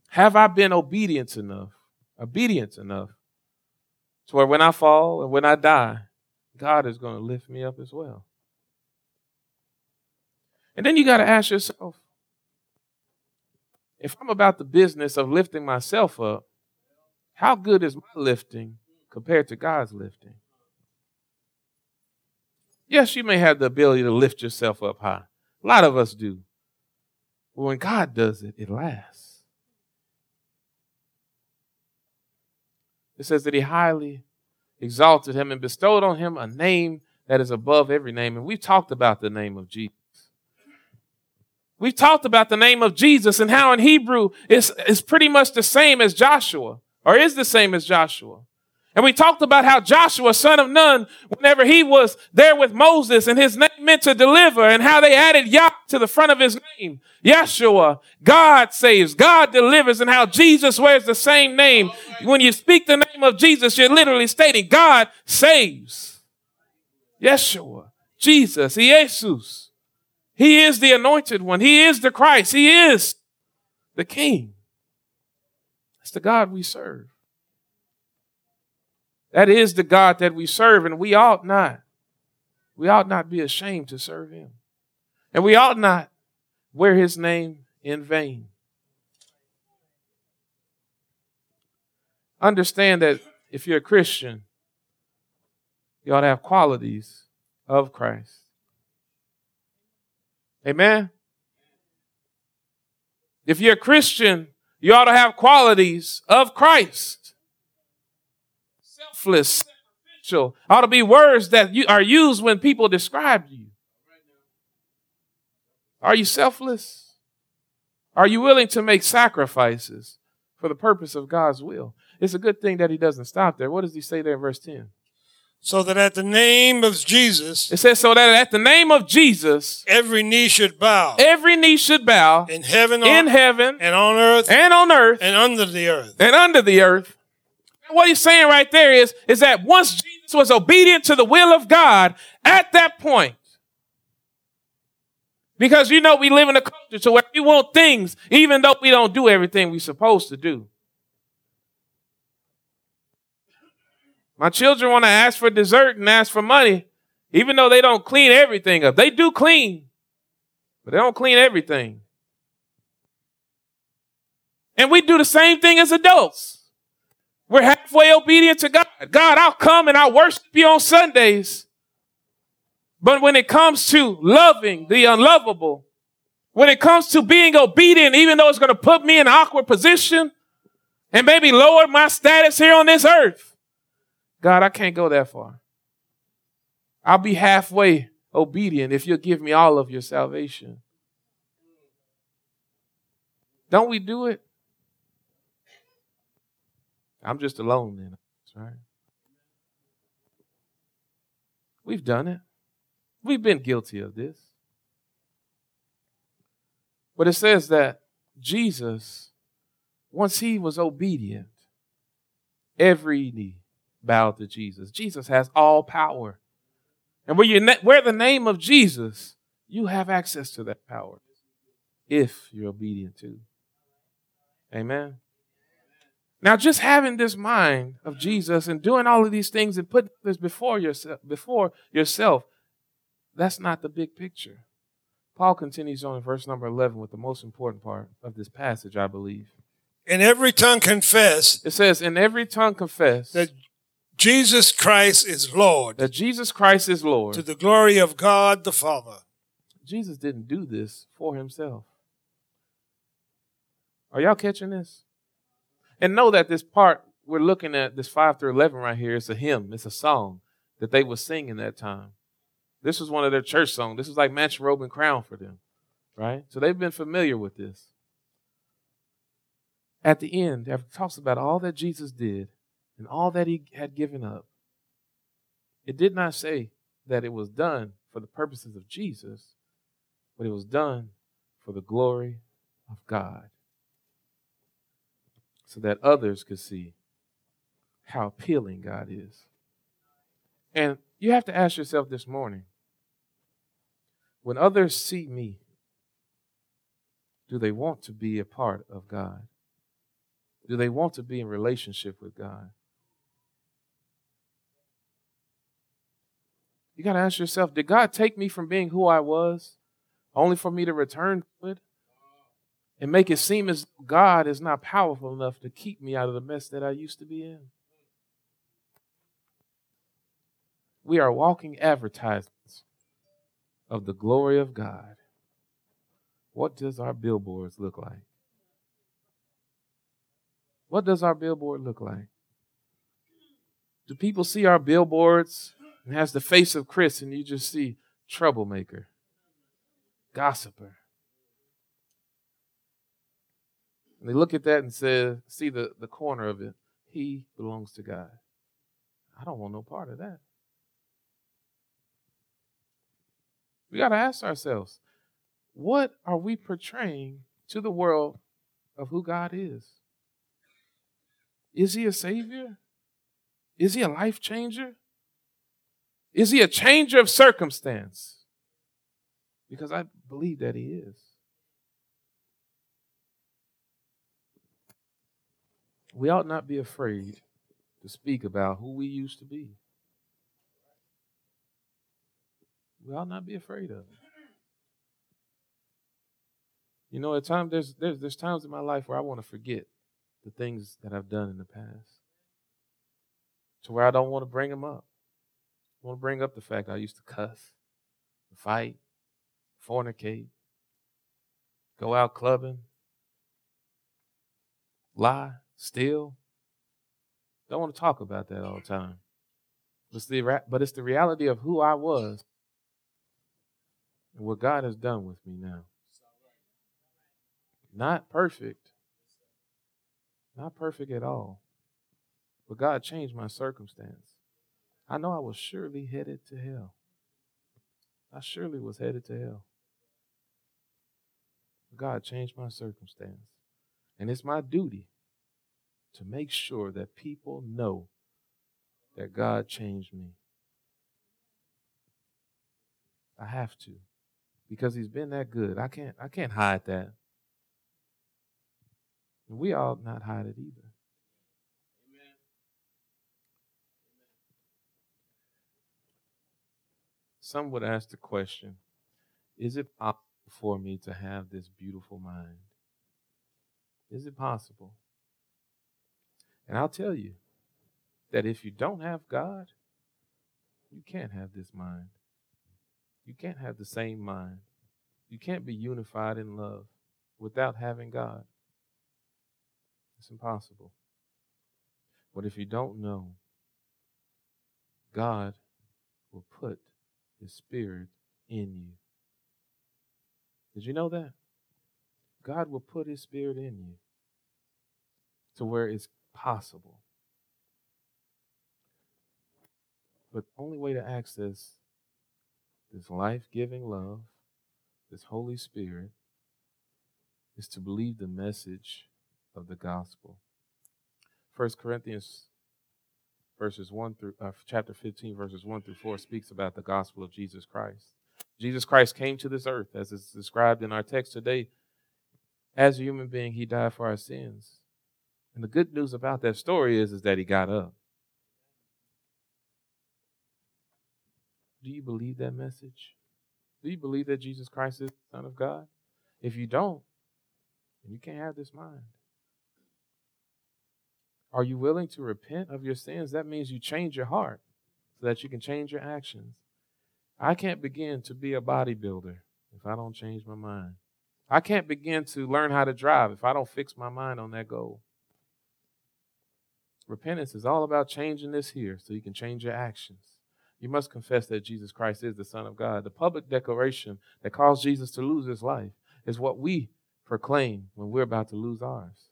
have I been obedient enough, obedient enough to where when I fall and when I die, God is going to lift me up as well? And then you got to ask yourself, if I'm about the business of lifting myself up, how good is my lifting compared to God's lifting? Yes, you may have the ability to lift yourself up high. A lot of us do. But when God does it, it lasts. It says that he highly exalted him and bestowed on him a name that is above every name. And we've talked about the name of Jesus. We've talked about the name of Jesus and how in Hebrew it's, it's pretty much the same as Joshua, or is the same as Joshua. And we talked about how Joshua, son of Nun, whenever he was there with Moses and his name meant to deliver, and how they added Yah to the front of his name. Yeshua, God saves, God delivers, and how Jesus wears the same name. When you speak the name of Jesus, you're literally stating God saves. Yeshua, Jesus, Jesus. He is the anointed one. He is the Christ. He is the King. That's the God we serve. That is the God that we serve, and we ought not, we ought not be ashamed to serve him. And we ought not wear his name in vain. Understand that if you're a Christian, you ought to have qualities of Christ. Amen. If you're a Christian, you ought to have qualities of Christ. Selfless, sacrificial, ought to be words that you are used when people describe you. Are you selfless? Are you willing to make sacrifices for the purpose of God's will? It's a good thing that he doesn't stop there. What does he say there in verse ten? So that at the name of Jesus, it says, so that at the name of Jesus, every knee should bow. Every knee should bow in heaven, on, in heaven, and on earth, and on earth, and under the earth, and under the earth. And what he's saying right there is, is that once Jesus was obedient to the will of God, at that point, because you know we live in a culture to where we want things, even though we don't do everything we're supposed to do. My children want to ask for dessert and ask for money, even though they don't clean everything up. They do clean, but they don't clean everything. And we do the same thing as adults. We're halfway obedient to God. God, I'll come and I'll worship you on Sundays. But when it comes to loving the unlovable, when it comes to being obedient, even though it's going to put me in an awkward position and maybe lower my status here on this earth, God, I can't go that far. I'll be halfway obedient if you'll give me all of your salvation. Don't we do it? I'm just alone then, right? We've done it. We've been guilty of this. But it says that Jesus, once he was obedient, every knee bow to Jesus. Jesus has all power. And where you ne- where the name of Jesus, you have access to that power. if you're obedient to. Amen. Now, just having this mind of Jesus and doing all of these things and putting this before yourself, before yourself, that's not the big picture. Paul continues on in verse number eleven with the most important part of this passage, I believe. And every tongue confess. It says, and every tongue confess. That Jesus Christ is Lord. That Jesus Christ is Lord. To the glory of God the Father. Jesus didn't do this for himself. Are y'all catching this? And know that this part we're looking at, this five through eleven right here, it's a hymn. It's a song that they would sing in that time. This was one of their church songs. This was like Mansion, Robe, and Crown for them, right? So they've been familiar with this. At the end, after it talks about all that Jesus did and all that he had given up, it did not say that it was done for the purposes of Jesus, but it was done for the glory of God, so that others could see how appealing God is. And you have to ask yourself this morning, when others see me, do they want to be a part of God? Do they want to be in relationship with God? You got to ask yourself, did God take me from being who I was only for me to return to it and make it seem as God is not powerful enough to keep me out of the mess that I used to be in? We are walking advertisements of the glory of God. What does our billboards look like? What does our billboard look like? Do people see our billboards and has the face of Chris and you just see troublemaker, gossiper? And they look at that and say, see the, the corner of it. He belongs to God. I don't want no part of that. We got to ask ourselves, what are we portraying to the world of who God is? Is he a savior? Is he a life changer? Is he a changer of circumstance? Because I believe that he is. We ought not be afraid to speak about who we used to be. We ought not be afraid of it. You know, at times there's, there's there's times in my life where I want to forget the things that I've done in the past, to where I don't want to bring them up. I want to bring up the fact I used to cuss, fight, fornicate, go out clubbing, lie, steal. Don't want to talk about that all the time. But it's the, but it's the reality of who I was. And what God has done with me now. Not perfect. Not perfect at all. But God changed my circumstance. I know I was surely headed to hell. I surely was headed to hell. But God changed my circumstance. And it's my duty to make sure that people know that God changed me. I have to. Because he's been that good. I can't I can't hide that. And we all not hide it either. Amen. Some would ask the question, is it possible for me to have this beautiful mind? Is it possible? And I'll tell you that if you don't have God, you can't have this mind. You can't have the same mind. You can't be unified in love without having God. It's impossible. But if you don't know, God will put his spirit in you. Did you know that? God will put his spirit in you to where it's possible. But the only way to access this life-giving love, this Holy Spirit, is to believe the message of the gospel. First Corinthians verses one through uh, chapter fifteen, verses one through four speaks about the gospel of Jesus Christ. Jesus Christ came to this earth, as is described in our text today, As a human being, he died for our sins. And the good news about that story is, is that he got up. Do you believe that message? Do you believe that Jesus Christ is the Son of God? If you don't, then you can't have this mind. Are you willing to repent of your sins? That means you change your heart so that you can change your actions. I can't begin to be a bodybuilder if I don't change my mind. I can't begin to learn how to drive if I don't fix my mind on that goal. Repentance is all about changing this here so you can change your actions. You must confess that Jesus Christ is the Son of God. The public declaration that caused Jesus to lose his life is what we proclaim when we're about to lose ours.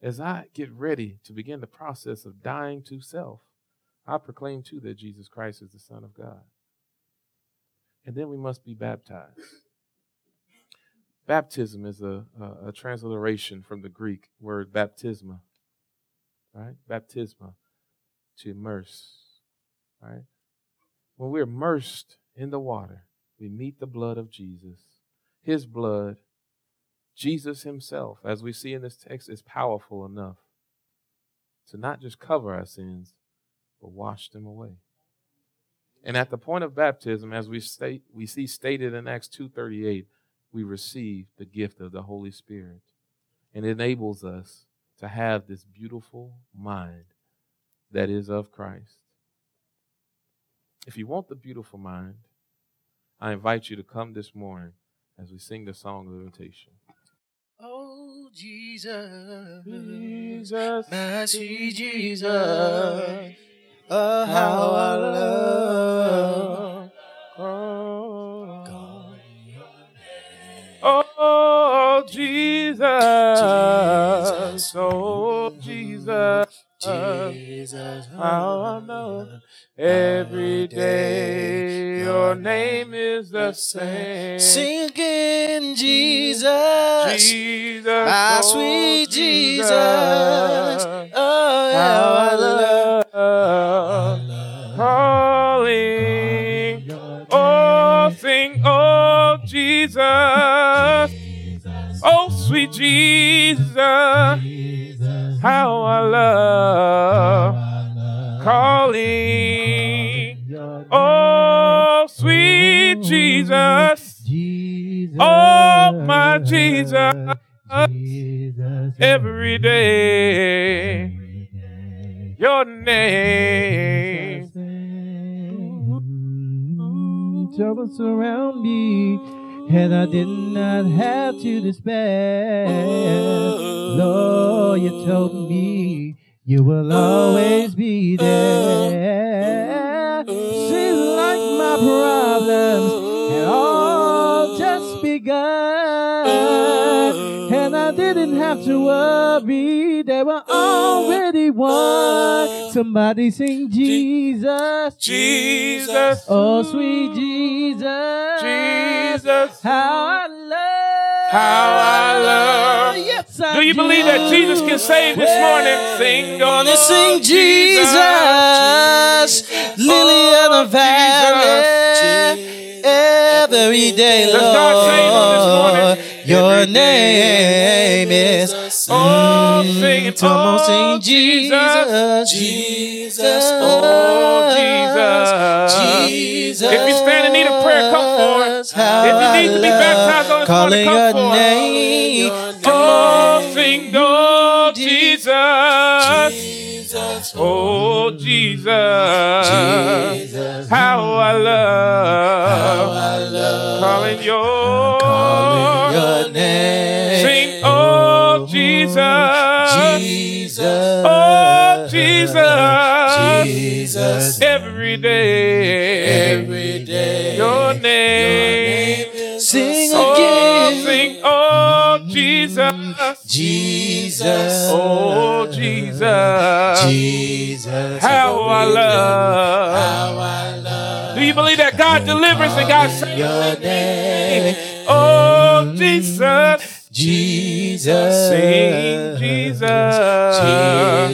As I get ready to begin the process of dying to self, I proclaim too that Jesus Christ is the Son of God. And then we must be baptized. Baptism is a, a, a transliteration from the Greek word baptisma. Right? Baptisma, to immerse. Right? When we're immersed in the water, we meet the blood of Jesus. His blood, Jesus himself, as we see in this text, is powerful enough to not just cover our sins, but wash them away. And at the point of baptism, as we state, we see stated in Acts two thirty-eight, we receive the gift of the Holy Spirit, and it enables us to have this beautiful mind that is of Christ. If you want the beautiful mind, I invite you to come this morning as we sing the song of invitation. Oh, Jesus, Jesus, my sweet Jesus, oh, how I love God. Oh, Jesus, oh, Jesus, Jesus, how I know every day your name is the same. Sing again, Jesus, Jesus, my sweet Jesus, oh, how I love calling. Oh, sing, oh, Jesus, oh, sweet Jesus, how I love, how I love calling, calling oh sweet Jesus, Jesus, oh my Jesus, Jesus, every day, every day your name, name. Troubles around me, and I did not have to despair. Oh, Lord, you told me you will oh, always be there. Oh, oh, seems like my problems had all just begun. Oh, and I didn't have to worry, they were already won. Oh, somebody sing Jesus, Jesus, oh sweet Jesus, Jesus. Jesus. How I love, how I love. Yes, I do you do. Believe that Jesus can save this morning? Sing, gonna sing Jesus, Jesus, lily oh, of the valley, Jesus, every day, Lord. God save this morning. Your every name is. Is oh, sing it, oh, sing Jesus, Jesus, Jesus, oh Jesus, Jesus. If you stand in need of prayer, come forward. How if you need to be baptized on this morning, come forward. Name, oh, sing, oh, Jesus, Jesus, oh, Jesus, Jesus, how I love, how I love calling your, calling your name. Sing, oh, Jesus, Jesus, oh, Jesus, Jesus, every day, every day, your name. Sing oh, again. Sing, oh, Jesus, Jesus, oh, Jesus, Jesus, how I love, how I love. Do you believe that God delivers and God saves? Your name. Oh, Jesus, Jesus, sing Jesus,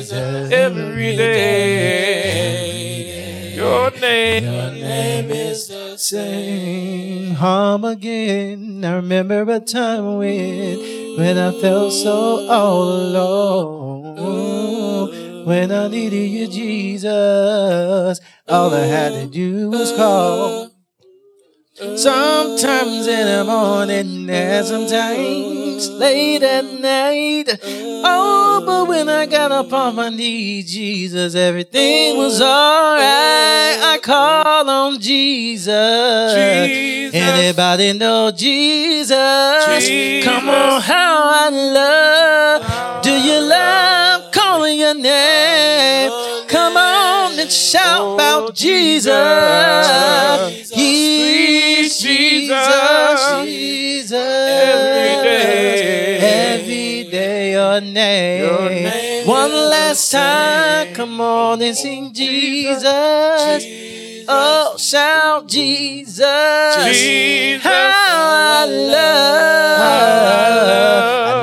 Jesus, every day. Your name, your name is the will sing. Home again. I remember a time when, when I felt so all alone. Ooh, when I needed you, Jesus, all I had to do was call. Sometimes in the morning and sometimes late at night. Oh, but when I got up on my knees, Jesus, everything was alright. I call on Jesus. Jesus. Anybody know Jesus? Jesus? Come on, how I love. Do you love calling your name? Come on and shout about Jesus. He Jesus, Jesus, every day, every day your name. Your name One last time, name. Come on and sing Jesus. Jesus. Oh, shout Jesus. Jesus. How I love,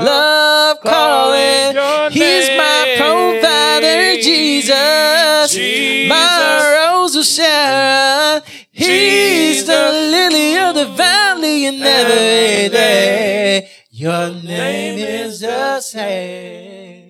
I love calling. calling He's my provider, Jesus. Jesus. My rose will shine. He's the lily of the valley, and every day your name is the same.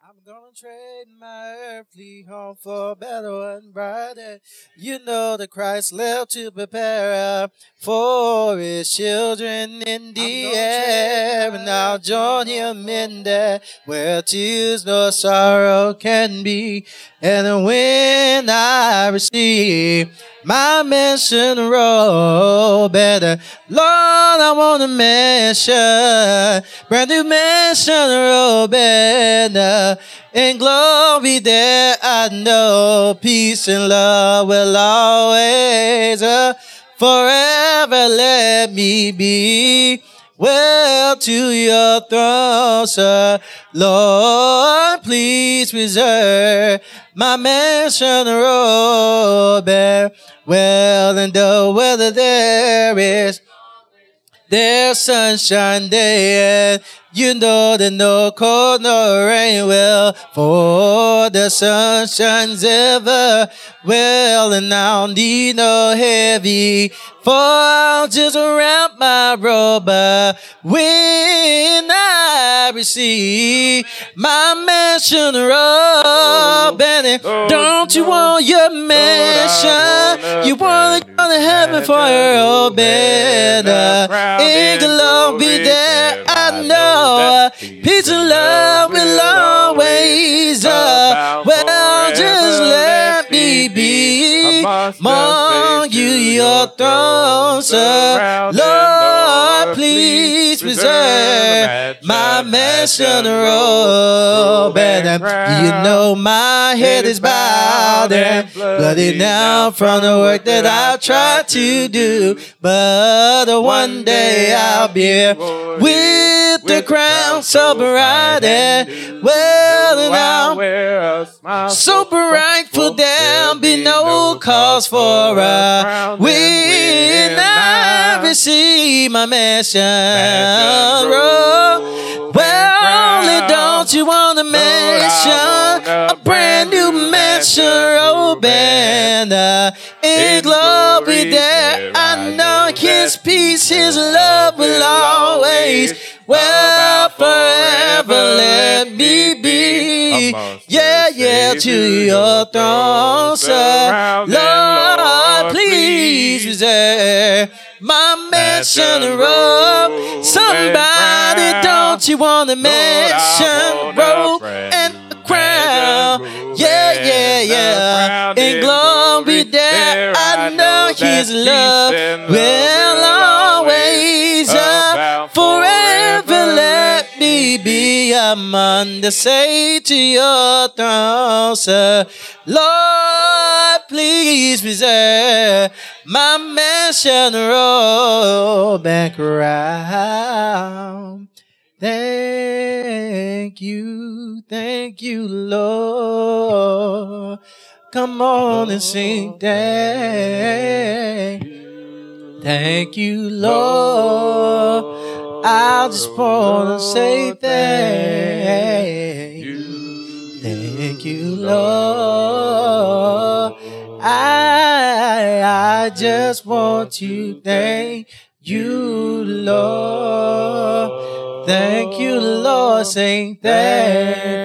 I'm gonna trade my earthly home for better and brighter. You know that Christ left to prepare for his children in the air, and I'll join him in there where tears nor sorrow can be. And when I receive my mansion roll better, Lord, I want a mansion, brand new mansion roll better. In glory there I know peace and love will always uh, forever let me be. Well, to your throne, sir, Lord, please preserve my mansion robe. Well, and though whether there is there's sunshine day, and you know that no cold, no rain will, for the sun shines ever. Well, and I'll need no heavy, for I'll just wrap my robe up when I receive my mansion robe. And don't you want your mansion? You want to go to heaven for your old bed. In glory there I know peace and love will always up. Well, just let me be among you, your throne, sir. Lord, please preserve my mansion robe. And you know my head is bowed and bloody now from the work that I've tried to do. But one day I'll be here with the crown so bright. And well, and I'll wear a smile so bright, for there'll be no cause for a when I receive my mansion robe. Well, don't you want a mansion, a brand new mansion robe? And in glory there I know his peace, his love will always, well, forever let me be. Yeah, yeah, to your throne, sir. Lord, please reserve my mansion robe. Somebody, don't you want a mansion robe and a crown? Yeah, yeah, yeah. In glory there I know his love will always uh, forever let me be. I'm on the say to your throne, sir. Lord, please preserve my mansion roll back round. Thank you, thank you, Lord. Come on and sing, thank you, thank you, Lord. I just want to say thank you, Thank you, Lord. I, I just want to thank you, Lord. Thank you, Lord. Sing thank,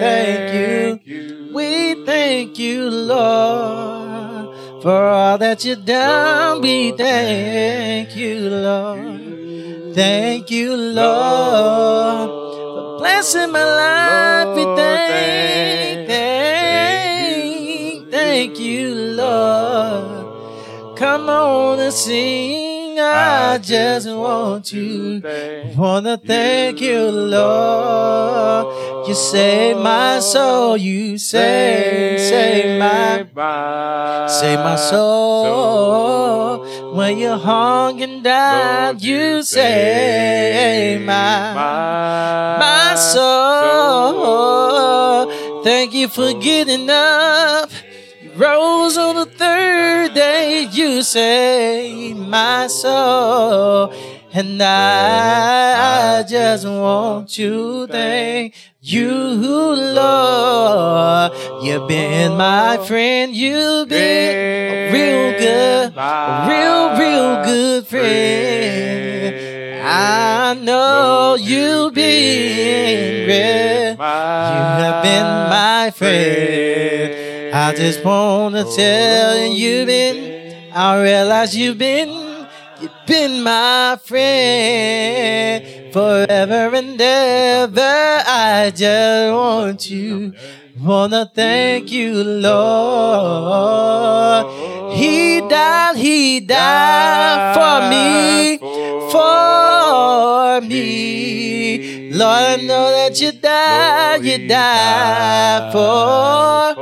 thank you. We thank you, Lord, for all that you've done. We thank you, Lord. Thank you, Lord. Blessing my life, we thank, thank, thank you, Lord. Come on and sing. I just want to, wanna thank you, Lord. You save my soul. You save, save my, save my soul. When you hung and died, you save my, my. So thank you for getting up. You rose on the third day. You saved my soul. And I, I just want to thank you, Lord. You've been my friend. You've been a real good, a real, real good friend. I know you've been real. You have been my friend. I just want to tell you, you've been, I realize you've been, you've been my friend forever and ever. I just want you, wanna thank you, Lord. He died, he died for me, for me. Lord, I know that you died, you died for,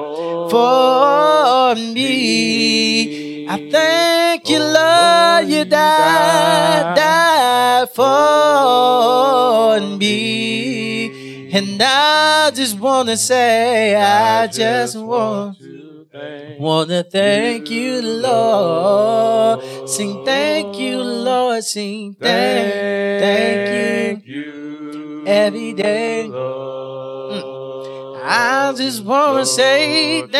for me. I thank you, Lord, you died, died for me. And I just want to say, I, I just want, want to thank, wanna thank you, Lord. Sing thank you, Lord. Sing thank, thank, thank you every day. Lord, I just want to say thank,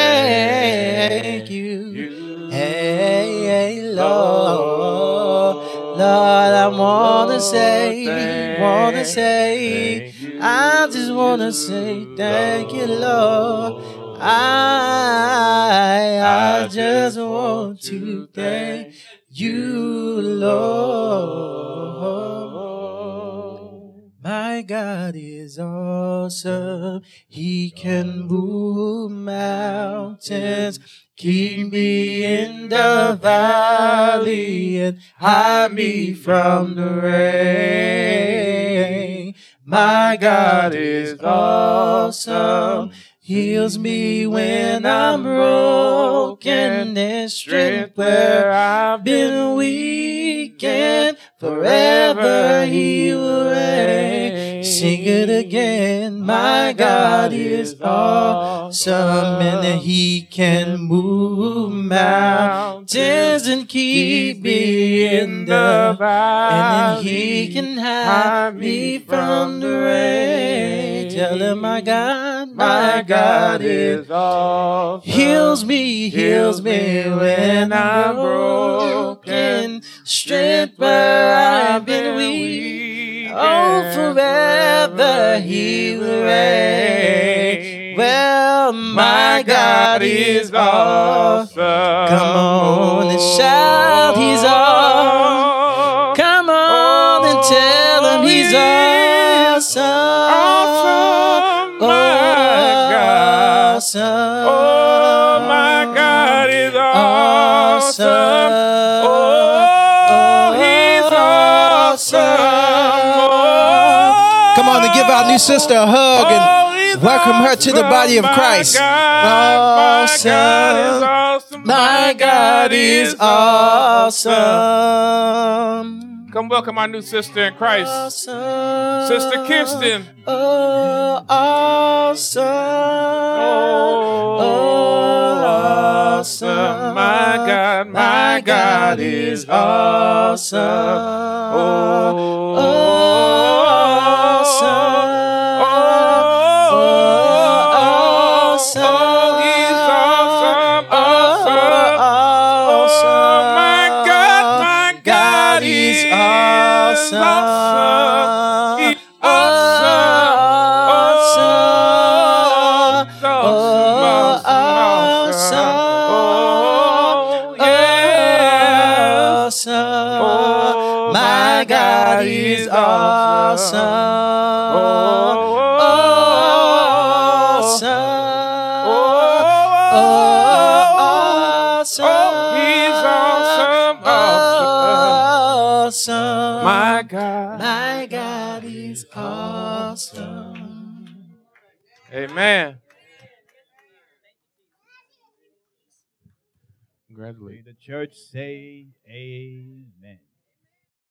thank you, you. Hey, hey, Lord. Lord, I want to say, want to say, I just want to say thank you, Lord. I, I just want to thank you, Lord. My God is awesome. He can move mountains. Keep me in the valley and hide me from the rain. My God is awesome. Heals me when I'm broken and strength where I've been weak, and forever He will reign. Sing it again. My God is awesome, and He can move mountains and keep me in the valley, and He can hide me from the rain. Tell Him, my God, my God. God is awesome. Heals me, heals me when I'm broken. Strength where I've been weak. Oh, forever He will reign. Well, my God is awesome. Come on and shout, He's awesome. Come on and tell Him He's awesome. Oh, awesome. Oh, my God is awesome. Oh, He's awesome. Oh, come on and give our new sister a hug and welcome her to the body of Christ. Awesome. My God is awesome. Come welcome our new sister in Christ. Awesome. Sister Kirsten. Oh, awesome. Oh, awesome. My God, my God is awesome. Oh, awesome. Oh, awesome. God is awesome. Oh, awesome. Oh, awesome. Oh, he's awesome. Awesome. Awesome. My God. My God is awesome. Amen. Congratulations. May the church say amen.